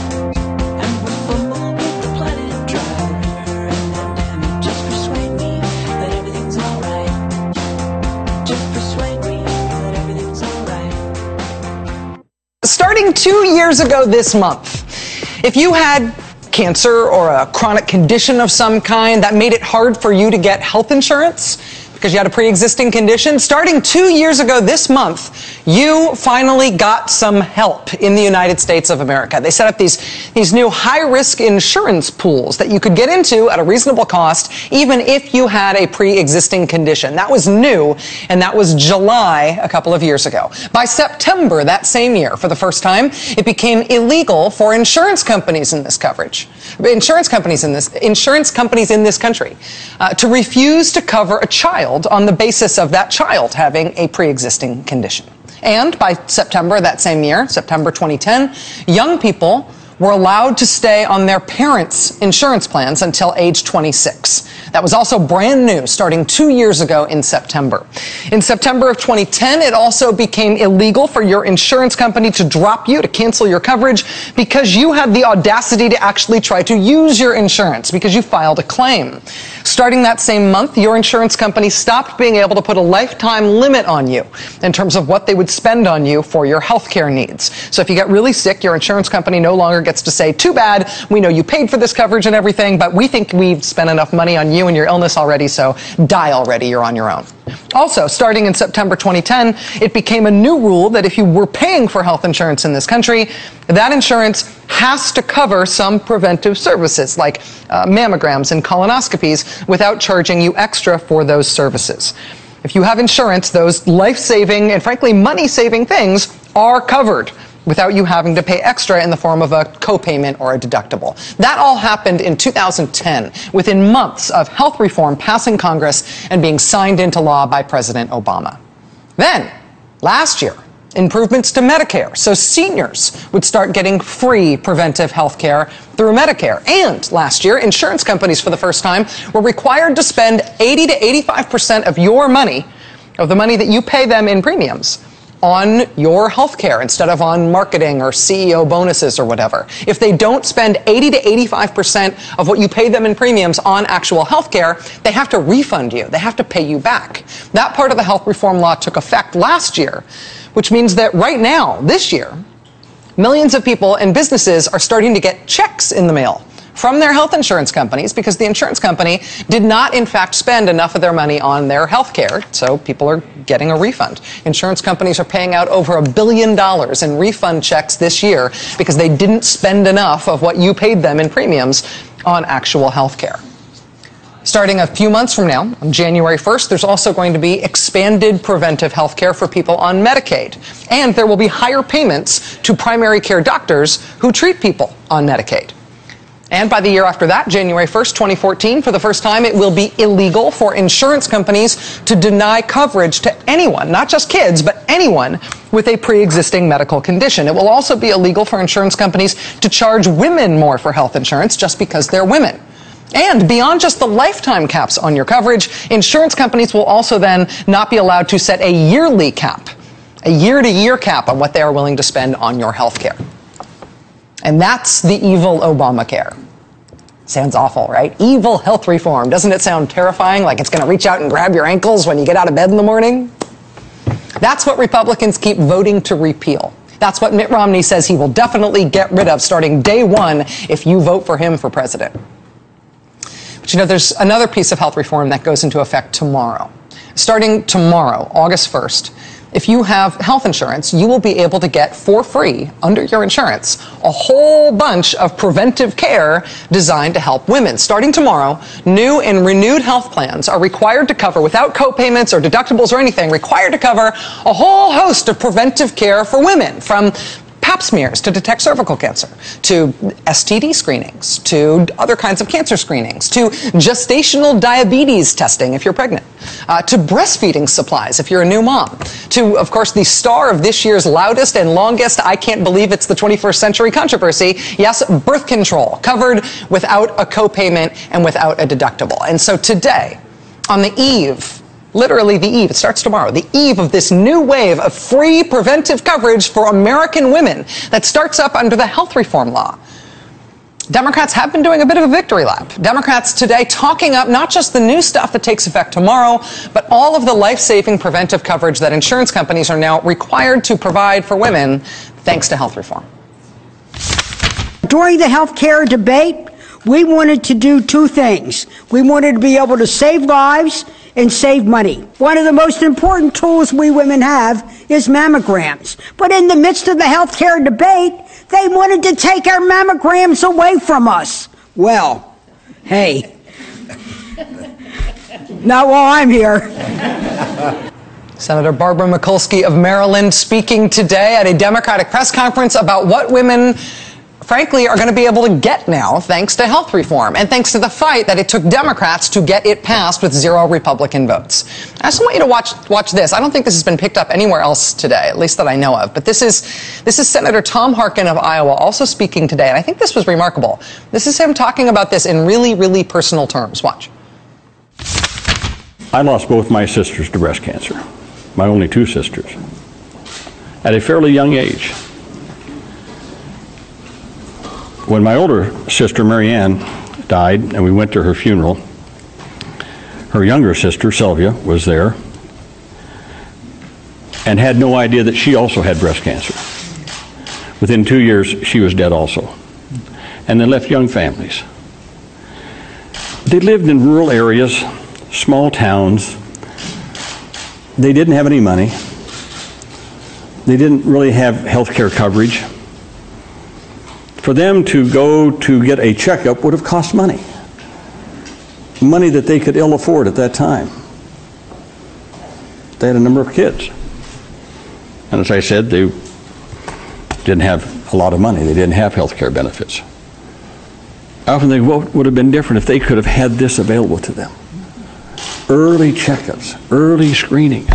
Starting 2 years ago this month, if you had cancer or a chronic condition of some kind that made it hard for you to get health insurance because you had a pre-existing condition. Starting 2 years ago this month, you finally got some help in the United States of America. They set up these new high-risk insurance pools that you could get into at a reasonable cost, even if you had a pre-existing condition. That was new, and that was July a couple of years ago. By September that same year, for the first time, it became illegal for insurance companies in this country, to refuse to cover a child on the basis of that child having a pre-existing condition. And by September that same year, September 2010, young people were allowed to stay on their parents' insurance plans until age 26. That was also brand new, starting 2 years ago in September. In September of 2010, it also became illegal for your insurance company to drop you, to cancel your coverage, because you had the audacity to actually try to use your insurance because you filed a claim. Starting that same month, your insurance company stopped being able to put a lifetime limit on you in terms of what they would spend on you for your health care needs. So if you got really sick, your insurance company no longer gets to say, too bad, we know you paid for this coverage and everything, but we think we've spent enough money on you and your illness already, so die already, you're on your own. Also, starting in September 2010, it became a new rule that if you were paying for health insurance in this country, that insurance has to cover some preventive services like mammograms and colonoscopies without charging you extra for those services. If you have insurance, those life-saving and frankly money-saving things are covered without you having to pay extra in the form of a copayment or a deductible. That all happened in 2010, within months of health reform passing Congress and being signed into law by President Obama. Then, last year, improvements to Medicare, so seniors would start getting free preventive health care through Medicare. And last year, insurance companies for the first time were required to spend 80 to 85% of your money, of the money that you pay them in premiums, on your health care instead of on marketing or CEO bonuses or whatever. If they don't spend 80 to 85% of what you pay them in premiums on actual health care, they have to refund you. They have to pay you back. That part of the health reform law took effect last year, which means that right now, this year, millions of people and businesses are starting to get checks in the mail from their health insurance companies because the insurance company did not, in fact, spend enough of their money on their health care, so people are getting a refund. Insurance companies are paying out over $1 billion in refund checks this year because they didn't spend enough of what you paid them in premiums on actual health care. Starting a few months from now, on January 1st, there's also going to be expanded preventive health care for people on Medicaid. And there will be higher payments to primary care doctors who treat people on Medicaid. And by the year after that, January 1st, 2014, for the first time, it will be illegal for insurance companies to deny coverage to anyone, not just kids, but anyone with a pre-existing medical condition. It will also be illegal for insurance companies to charge women more for health insurance just because they're women. And beyond just the lifetime caps on your coverage, insurance companies will also then not be allowed to set a yearly cap, a year-to-year cap on what they are willing to spend on your health care. And that's the evil Obamacare. Sounds awful, right? Evil health reform. Doesn't it sound terrifying, like it's going to reach out and grab your ankles when you get out of bed in the morning? That's what Republicans keep voting to repeal. That's what Mitt Romney says he will definitely get rid of starting day one if you vote for him for president. But you know, there's another piece of health reform that goes into effect tomorrow. Starting tomorrow, August 1st, if you have health insurance, you will be able to get for free, under your insurance, a whole bunch of preventive care designed to help women. Starting tomorrow, new and renewed health plans are required to cover, without co-payments or deductibles or anything, required to cover a whole host of preventive care for women, from pap smears to detect cervical cancer, to STD screenings, to other kinds of cancer screenings, to gestational diabetes testing if you're pregnant, to breastfeeding supplies if you're a new mom, to, of course, the star of this year's loudest and longest, I can't believe it's the 21st century controversy, yes, birth control, covered without a co-payment and without a deductible. And so today, on the eve, literally the eve, it starts tomorrow, the eve of this new wave of free preventive coverage for American women that starts up under the health reform law, Democrats have been doing a bit of a victory lap. Democrats today talking up not just the new stuff that takes effect tomorrow, but all of the life-saving preventive coverage that insurance companies are now required to provide for women thanks to health reform. during the health care debate, we wanted to do two things. We wanted to be able to save lives and save money. One of the most important tools we women have is mammograms. But in the midst of the health care debate, they wanted to take our mammograms away from us. Well, hey, not while I'm here. Senator Barbara Mikulski of Maryland speaking today at a Democratic press conference about what women, frankly, are going to be able to get now thanks to health reform and thanks to the fight that it took Democrats to get it passed with 0 Republican votes. I just want you to watch this. I don't think this has been picked up anywhere else today, at least that I know of. But this is Senator Tom Harkin of Iowa also speaking today, and I think this was remarkable. This is him talking about this in really, really personal terms. Watch. I lost both my sisters to breast cancer. My only two sisters, at a fairly young age. When my older sister, Mary Ann, died and we went to her funeral, her younger sister, Sylvia, was there and had no idea that she also had breast cancer. Within 2 years, she was dead also, and they left young families. They lived in rural areas, small towns. They didn't have any money. They didn't really have health care coverage. For them to go to get a checkup would have cost money. Money that they could ill afford at that time. They had a number of kids. And as I said, they didn't have a lot of money. They didn't have health care benefits. I often think, what would have been different if they could have had this available to them? Early checkups, early screenings.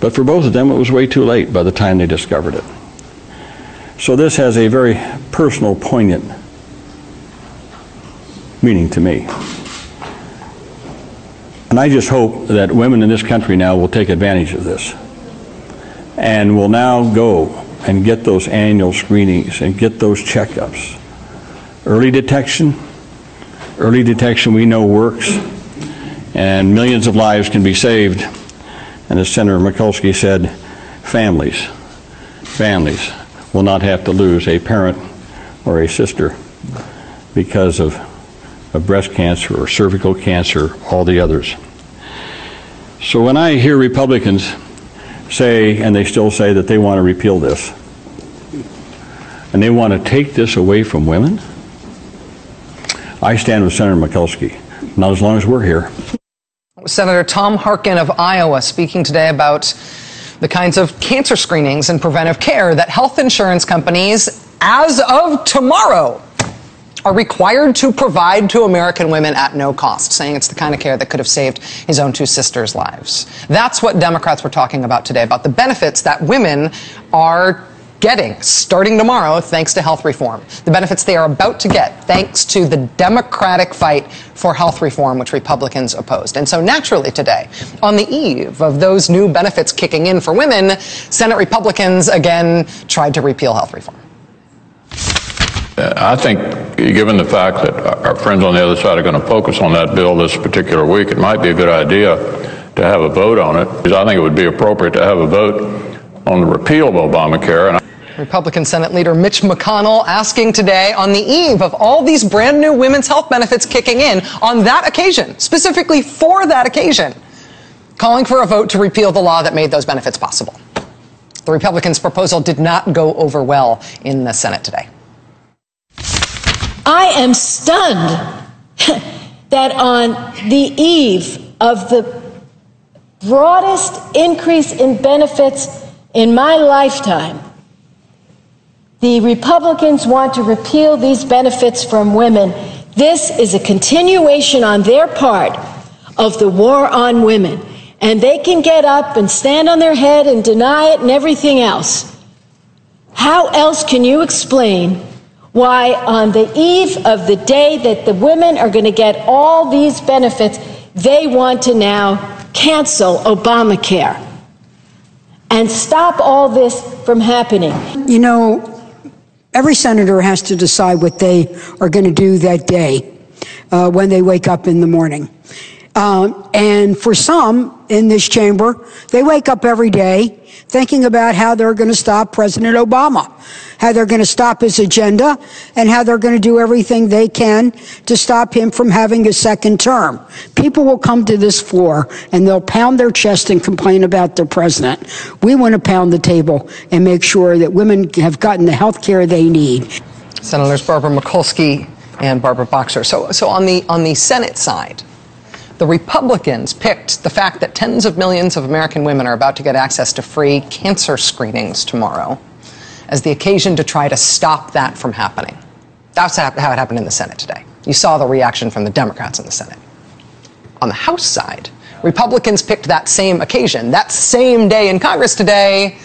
But for both of them, it was way too late by the time they discovered it. So this has a very personal, poignant meaning to me. And I just hope that women in this country now will take advantage of this and will now go and get those annual screenings and get those checkups. Early detection we know works. And millions of lives can be saved. And as Senator Mikulski said, families will not have to lose a parent or a sister because of breast cancer or cervical cancer, all the others. So when I hear Republicans say, and they still say that they want to repeal this, and they want to take this away from women, I stand with Senator Mikulski, not as long as we're here. Senator Tom Harkin of Iowa speaking today about the kinds of cancer screenings and preventive care that health insurance companies, as of tomorrow, are required to provide to American women at no cost, saying it's the kind of care that could have saved his own two sisters' lives. That's what Democrats were talking about today, about the benefits that women are getting starting tomorrow thanks to health reform. The benefits they are about to get thanks to the Democratic fight for health reform, which Republicans opposed. And so naturally today, on the eve of those new benefits kicking in for women, Senate Republicans again tried to repeal health reform. I think, given the fact that our friends on the other side are going to focus on that bill this particular week, it might be a good idea to have a vote on it, because I think it would be appropriate to have a vote on the repeal of Obamacare. And Republican Senate Leader Mitch McConnell asking today, on the eve of all these brand new women's health benefits kicking in on that occasion, specifically for that occasion, calling for a vote to repeal the law that made those benefits possible. The Republicans' proposal did not go over well in the Senate today. I am stunned that on the eve of the broadest increase in benefits in my lifetime, the Republicans want to repeal these benefits from women. This is a continuation on their part of the war on women. And they can get up and stand on their head and deny it and everything else. How else can you explain why on the eve of the day that the women are going to get all these benefits, they want to now cancel Obamacare and stop all this from happening? You know, every senator has to decide what they are going to do that day when they wake up in the morning. And for some in this chamber, they wake up every day thinking about how they're going to stop President Obama, how they're going to stop his agenda, and how they're going to do everything they can to stop him from having a second term. People will come to this floor, and they'll pound their chest and complain about their president. We want to pound the table and make sure that women have gotten the health care they need. Senators Barbara Mikulski and Barbara Boxer. So on the Senate side, the Republicans picked the fact that tens of millions of American women are about to get access to free cancer screenings tomorrow as the occasion to try to stop that from happening. That's how it happened in the Senate today. You saw the reaction from the Democrats in the Senate. On the House side, Republicans picked that same occasion, that same day in Congress today.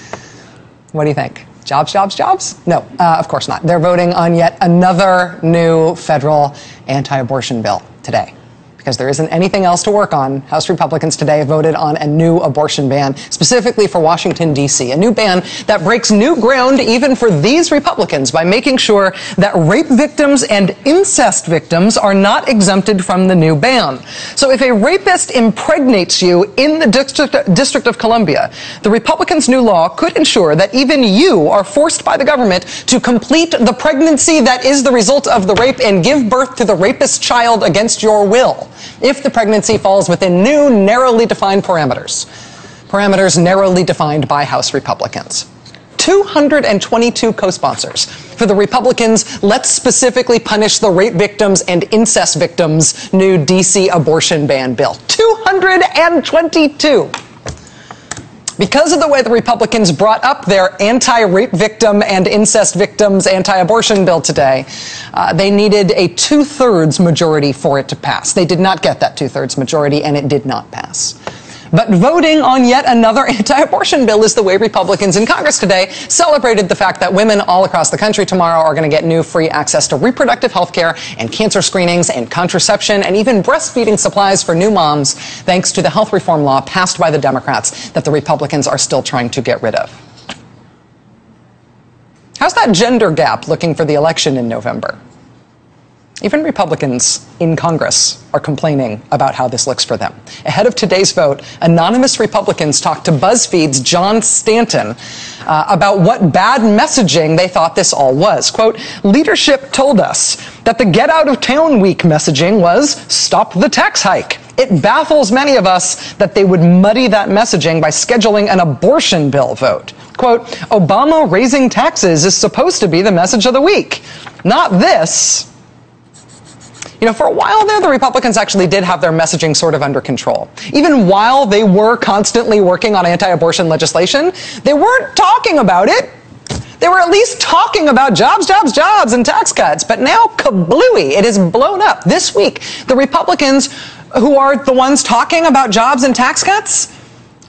What do you think? Jobs, jobs, jobs? No, of course not. They're voting on yet another new federal anti-abortion bill today, because there isn't anything else to work on. House Republicans today voted on a new abortion ban, specifically for Washington, D.C., a new ban that breaks new ground even for these Republicans by making sure that rape victims and incest victims are not exempted from the new ban. So if a rapist impregnates you in the District of Columbia, the Republicans' new law could ensure that even you are forced by the government to complete the pregnancy that is the result of the rape and give birth to the rapist's child against your will, if the pregnancy falls within new, narrowly defined parameters. Parameters narrowly defined by House Republicans. 222 co-sponsors for the Republicans' "Let's specifically punish the rape victims and incest victims" new D.C. abortion ban bill. 222! Because of the way the Republicans brought up their anti-rape victim and incest victims anti-abortion bill today, they needed a two-thirds majority for it to pass. They did not get that two-thirds majority, and it did not pass. But voting on yet another anti-abortion bill is the way Republicans in Congress today celebrated the fact that women all across the country tomorrow are going to get new free access to reproductive health care and cancer screenings and contraception and even breastfeeding supplies for new moms, thanks to the health reform law passed by the Democrats that the Republicans are still trying to get rid of. How's that gender gap looking for the election in November? Even Republicans in Congress are complaining about how this looks for them. Ahead of today's vote, anonymous Republicans talked to BuzzFeed's John Stanton about what bad messaging they thought this all was. Quote, "Leadership told us that the get out of town week messaging was stop the tax hike. It baffles many of us that they would muddy that messaging by scheduling an abortion bill vote." Quote, "Obama raising taxes is supposed to be the message of the week. Not this." You know, for a while there, the Republicans actually did have their messaging sort of under control. Even while they were constantly working on anti-abortion legislation, they weren't talking about it. They were at least talking about jobs, jobs, jobs, and tax cuts. But now, kablooey, it is blown up. This week, the Republicans who are the ones talking about jobs and tax cuts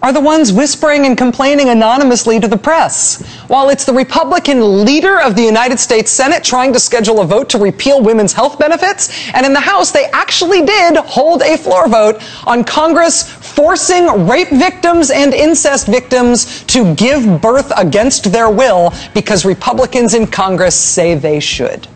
are the ones whispering and complaining anonymously to the press, while it's the Republican leader of the United States Senate trying to schedule a vote to repeal women's health benefits. And in the House, they actually did hold a floor vote on Congress forcing rape victims and incest victims to give birth against their will because Republicans in Congress say they should.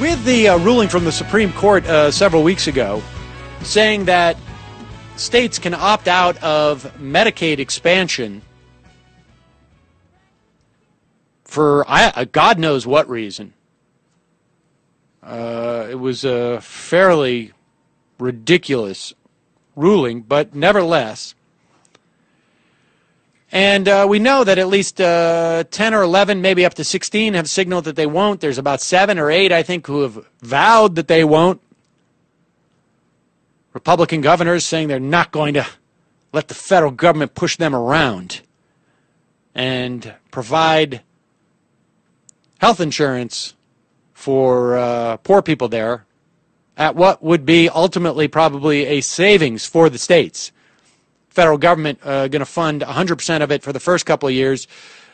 With the ruling from the Supreme Court several weeks ago saying that states can opt out of Medicaid expansion for God knows what reason, it was a fairly ridiculous ruling, but nevertheless. And we know that at least 10 or 11, maybe up to 16, have signaled that they won't. There's about 7 or 8, I think, who have vowed that they won't. Republican governors saying they're not going to let the federal government push them around and provide health insurance for poor people there at what would be ultimately probably a savings for the states. Federal government going to fund 100% of it for the first couple of years,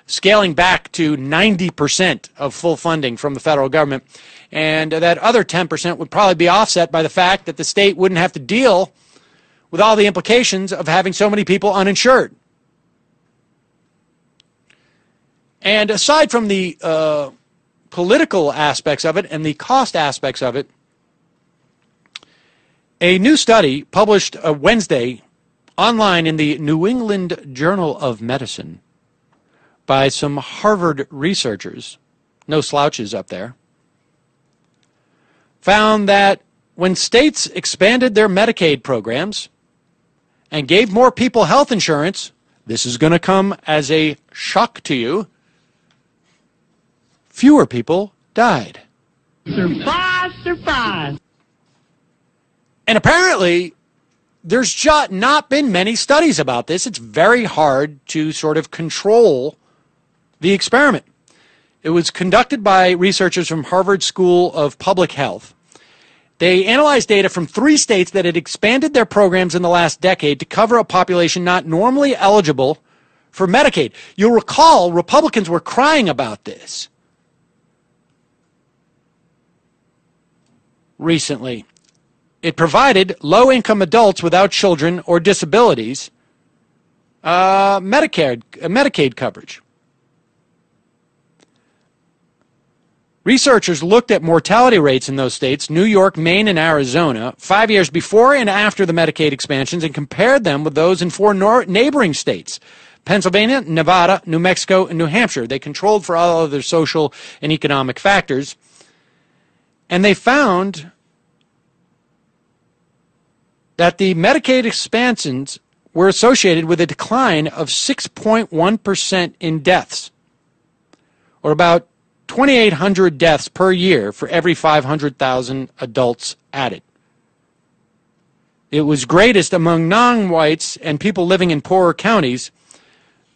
scaling back to 90% of full funding from the federal government. And that other 10% would probably be offset by the fact that the state wouldn't have to deal with all the implications of having so many people uninsured. And aside from the political aspects of it and the cost aspects of it, a new study published Wednesday online in the New England Journal of Medicine by some Harvard researchers, no slouches up there, found that when states expanded their Medicaid programs and gave more people health insurance, this is going to come as a shock to you, fewer people died. Surprise, surprise. And apparently, there's just not been many studies about this. It's very hard to sort of control the experiment. It was conducted by researchers from Harvard School of Public Health. They analyzed data from 3 states that had expanded their programs in the last decade to cover a population not normally eligible for Medicaid. You'll recall Republicans were crying about this recently. It provided low-income adults without children or disabilities Medicaid coverage. Researchers looked at mortality rates in those states, New York, Maine, and Arizona, 5 years before and after the Medicaid expansions, and compared them with those in 4 neighboring states, Pennsylvania, Nevada, New Mexico, and New Hampshire. They controlled for all other social and economic factors. And they found that the Medicaid expansions were associated with a decline of 6.1% in deaths, or about 2,800 deaths per year for every 500,000 adults added. It was greatest among non-whites and people living in poorer counties,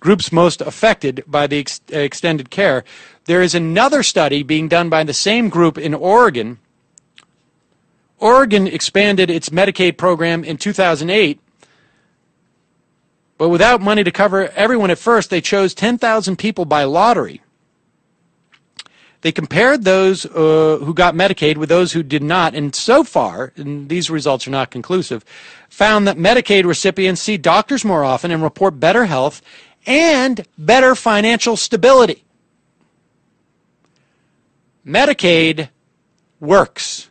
groups most affected by the extended care. There is another study being done by the same group in Oregon. Oregon expanded its Medicaid program in 2008, but without money to cover everyone at first, they chose 10,000 people by lottery. They compared those who got Medicaid with those who did not, and so far, and these results are not conclusive, found that Medicaid recipients see doctors more often and report better health and better financial stability. Medicaid works.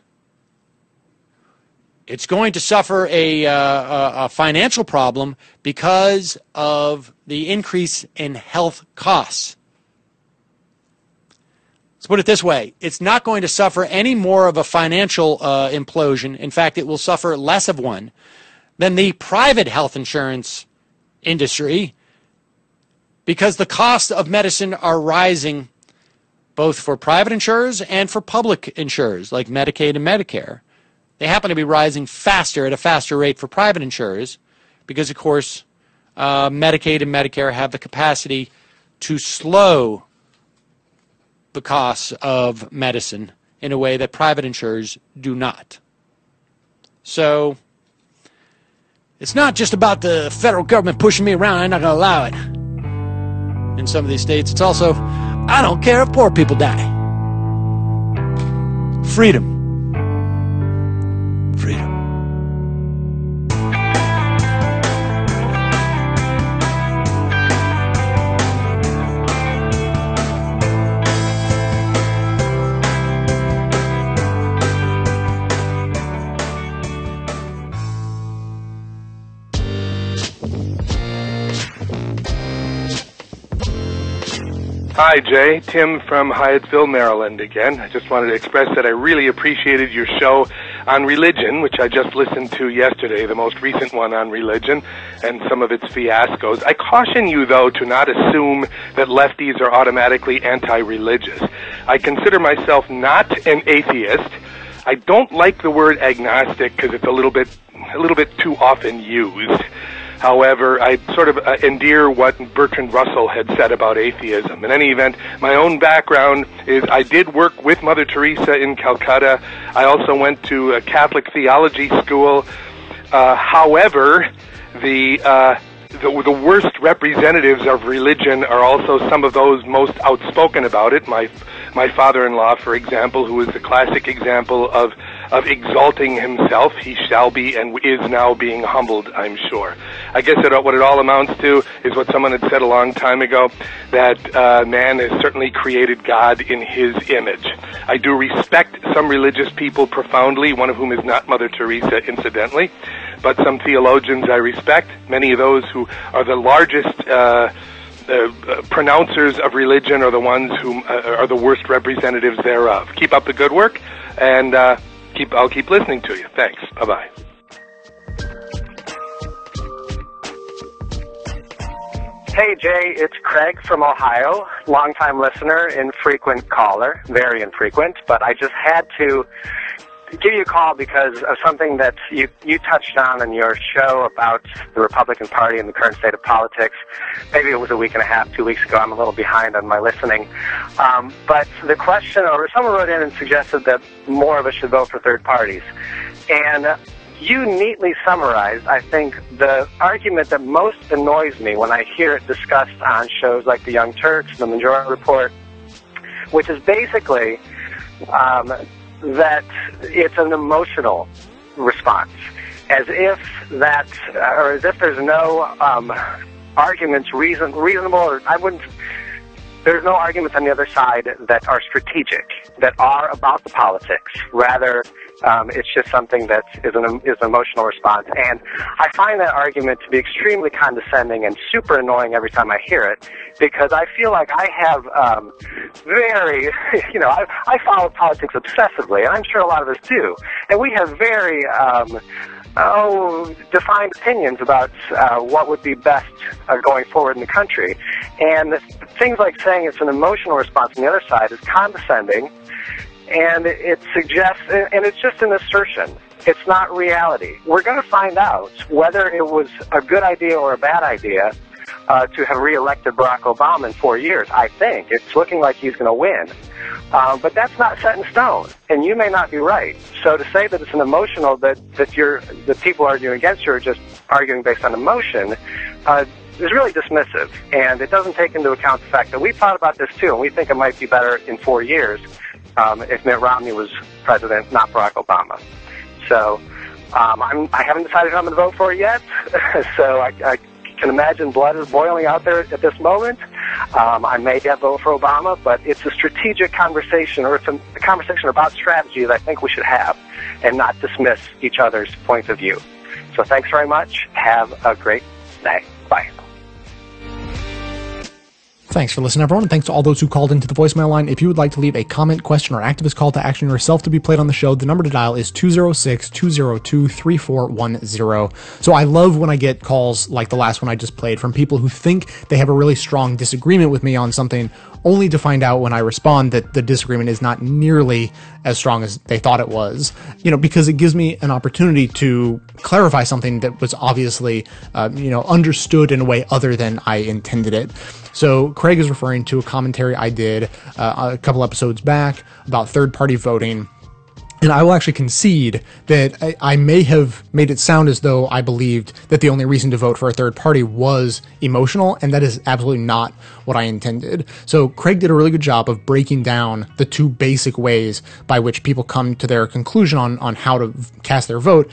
It's going to suffer a financial problem because of the increase in health costs. Let's put it this way. It's not going to suffer any more of a financial implosion. In fact, it will suffer less of one than the private health insurance industry because the costs of medicine are rising both for private insurers and for public insurers like Medicaid and Medicare. They happen to be rising faster at a faster rate for private insurers because, of course, Medicaid and Medicare have the capacity to slow the costs of medicine in a way that private insurers do not. So it's not just about the federal government pushing me around. I'm not going to allow it in some of these states. It's also, I don't care if poor people die. Freedom. Freedom. Hi, Jay. Tim from Hyattsville, Maryland again. I just wanted to express that I really appreciated your show on religion, which I just listened to yesterday, the most recent one on religion and some of its fiascos. I caution you, though, to not assume that lefties are automatically anti-religious. I consider myself not an atheist. I don't like the word agnostic because it's a little bit too often used. However, I sort of endear what Bertrand Russell had said about atheism. In any event, my own background is I did work with Mother Teresa in Calcutta. I also went to a Catholic theology school. However, the worst representatives of religion are also some of those most outspoken about it. My father-in-law, for example, who is the classic example of exalting himself. He shall be and is now being humbled, I'm sure. I guess what it all amounts to is what someone had said a long time ago, that man has certainly created God in his image. I do respect some religious people profoundly, one of whom is not Mother Teresa, incidentally, but some theologians I respect, many of those who are the largest pronouncers of religion are the ones who are the worst representatives thereof. Keep up the good work, and I'll keep listening to you. Thanks. Bye-bye. Hey, Jay, it's Craig from Ohio, longtime listener, infrequent caller, very infrequent, but I just had to give you a call because of something that you touched on in your show about the Republican Party and the current state of politics. Maybe it was a week and a half, 2 weeks ago. I'm a little behind on my listening. But the question, or someone wrote in and suggested that more of us should vote for third parties. And you neatly summarized, I think, the argument that most annoys me when I hear it discussed on shows like the Young Turks and the Majority Report, which is basically that it's an emotional response, as if that, or as if there's no arguments reasonable, or I wouldn't, there's no arguments on the other side that are strategic, that are about the politics. Rather, it's just something that is an emotional response. And I find that argument to be extremely condescending and super annoying every time I hear it, because I feel like I have I follow politics obsessively, and I'm sure a lot of us do. And we have very defined opinions about what would be best going forward in the country. And things like saying it's an emotional response on the other side is condescending, and it suggests, and it's just an assertion. It's not reality. We're going to find out whether it was a good idea or a bad idea to have reelected Barack Obama in 4 years, I think. It's looking like he's going to win. But that's not set in stone, and you may not be right. So to say that it's an emotional, that the people arguing against you are just arguing based on emotion, is really dismissive, and it doesn't take into account the fact that we thought about this too, and we think it might be better in 4 years if Mitt Romney was president, not Barack Obama. So I haven't decided who I'm going to vote for yet, so I can imagine blood is boiling out there at this moment. I may vote for Obama, but it's a strategic conversation, or it's a conversation about strategy that I think we should have and not dismiss each other's points of view. So thanks very much. Have a great day. Bye. Thanks for listening, everyone, and thanks to all those who called into the voicemail line. If you would like to leave a comment, question, or activist call to action yourself to be played on the show, the number to dial is 206-202-3410. So I love when I get calls like the last one I just played from people who think they have a really strong disagreement with me on something, only to find out when I respond that the disagreement is not nearly as strong as they thought it was, because it gives me an opportunity to clarify something that was obviously, understood in a way other than I intended it. So Craig is referring to a commentary I did a couple episodes back about third-party voting. And I will actually concede that I may have made it sound as though I believed that the only reason to vote for a third party was emotional, and that is absolutely not what I intended. So Craig did a really good job of breaking down the two basic ways by which people come to their conclusion on how to cast their vote,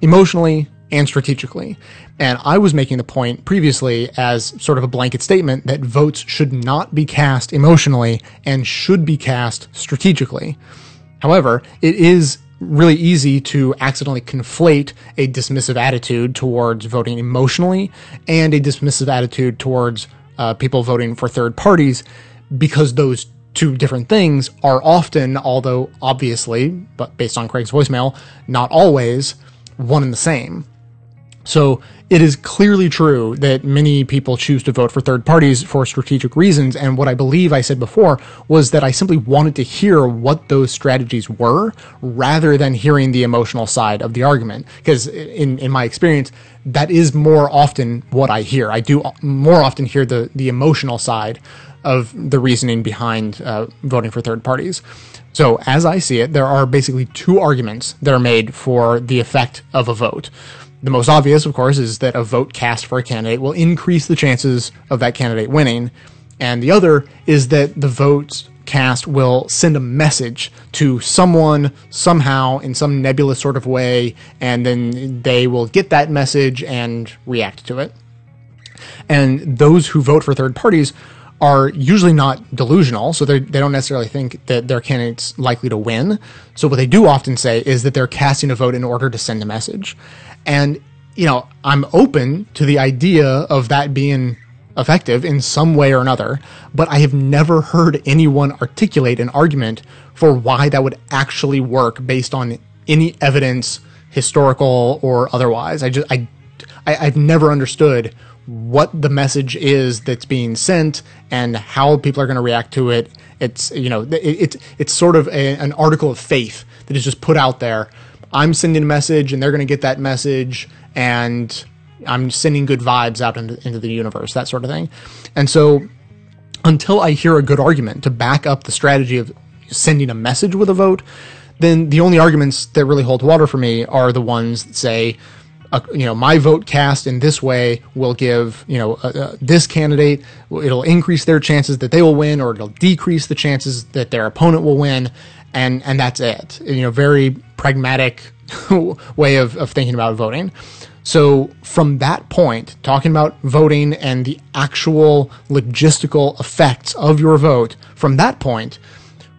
emotionally and strategically. And I was making the point previously as sort of a blanket statement that votes should not be cast emotionally and should be cast strategically. However, it is really easy to accidentally conflate a dismissive attitude towards voting emotionally and a dismissive attitude towards people voting for third parties, because those two different things are often, although obviously, but based on Craig's voicemail, not always one and the same. So it is clearly true that many people choose to vote for third parties for strategic reasons. And what I believe I said before was that I simply wanted to hear what those strategies were rather than hearing the emotional side of the argument. Because in my experience, that is more often what I hear. I do more often hear the emotional side of the reasoning behind voting for third parties. So as I see it, there are basically two arguments that are made for the effect of a vote. The most obvious, of course, is that a vote cast for a candidate will increase the chances of that candidate winning. And the other is that the votes cast will send a message to someone somehow in some nebulous sort of way, and then they will get that message and react to it. And those who vote for third parties are usually not delusional, so they don't necessarily think that their candidate's likely to win. So what they do often say is that they're casting a vote in order to send a message. And, you know, I'm open to the idea of that being effective in some way or another, but I have never heard anyone articulate an argument for why that would actually work based on any evidence, historical or otherwise. I've never understood what the message is that's being sent and how people are going to react to it. It's, you know, it's sort of an article of faith that is just put out there. I'm sending a message and they're going to get that message, and I'm sending good vibes out into the universe, that sort of thing. And so until I hear a good argument to back up the strategy of sending a message with a vote, then the only arguments that really hold water for me are the ones that say, you know, my vote cast in this way will give, you know, this candidate, it'll increase their chances that they will win, or it'll decrease the chances that their opponent will win. And that's it. You know, very pragmatic way of thinking about voting. So from that point, talking about voting and the actual logistical effects of your vote, from that point,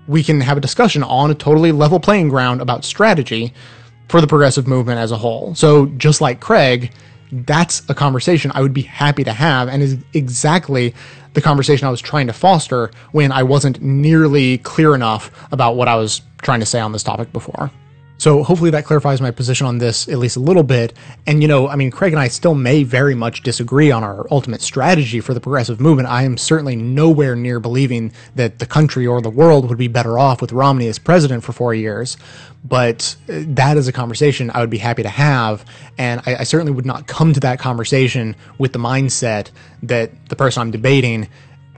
we can have a discussion on a totally level playing ground about strategy for the progressive movement as a whole. So just like Craig, that's a conversation I would be happy to have, and is exactly the conversation I was trying to foster when I wasn't nearly clear enough about what I was trying to say on this topic before. So hopefully that clarifies my position on this at least a little bit. And, you know, I mean, Craig and I still may very much disagree on our ultimate strategy for the progressive movement. I am certainly nowhere near believing that the country or the world would be better off with Romney as president for 4 years. But that is a conversation I would be happy to have. And I certainly would not come to that conversation with the mindset that the person I'm debating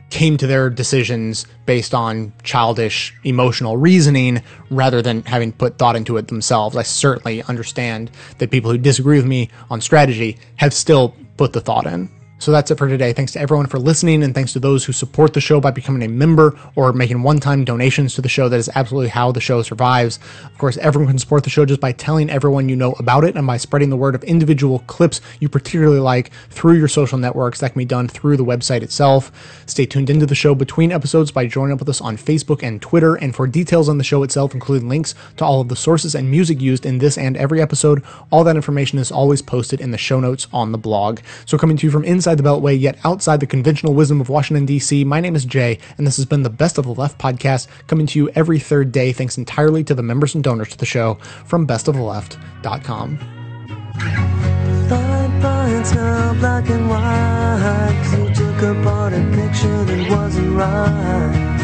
came to their decisions based on childish emotional reasoning rather than having put thought into it themselves. I certainly understand that people who disagree with me on strategy have still put the thought in. So that's it for today. Thanks to everyone for listening, and thanks to those who support the show by becoming a member or making one-time donations to the show. That is absolutely how the show survives. Of course, everyone can support the show just by telling everyone you know about it and by spreading the word of individual clips you particularly like through your social networks. That can be done through the website itself. Stay tuned into the show between episodes by joining up with us on Facebook and Twitter. And for details on the show itself, including links to all of the sources and music used in this and every episode, all that information is always posted in the show notes on the blog. So coming to you from inside the Beltway, yet outside the conventional wisdom of Washington, D.C., my name is Jay, and this has been the Best of the Left podcast, coming to you every third day, thanks entirely to the members and donors to the show, from bestoftheleft.com. Thought points are black and white, 'cause you took apart a picture that wasn't right.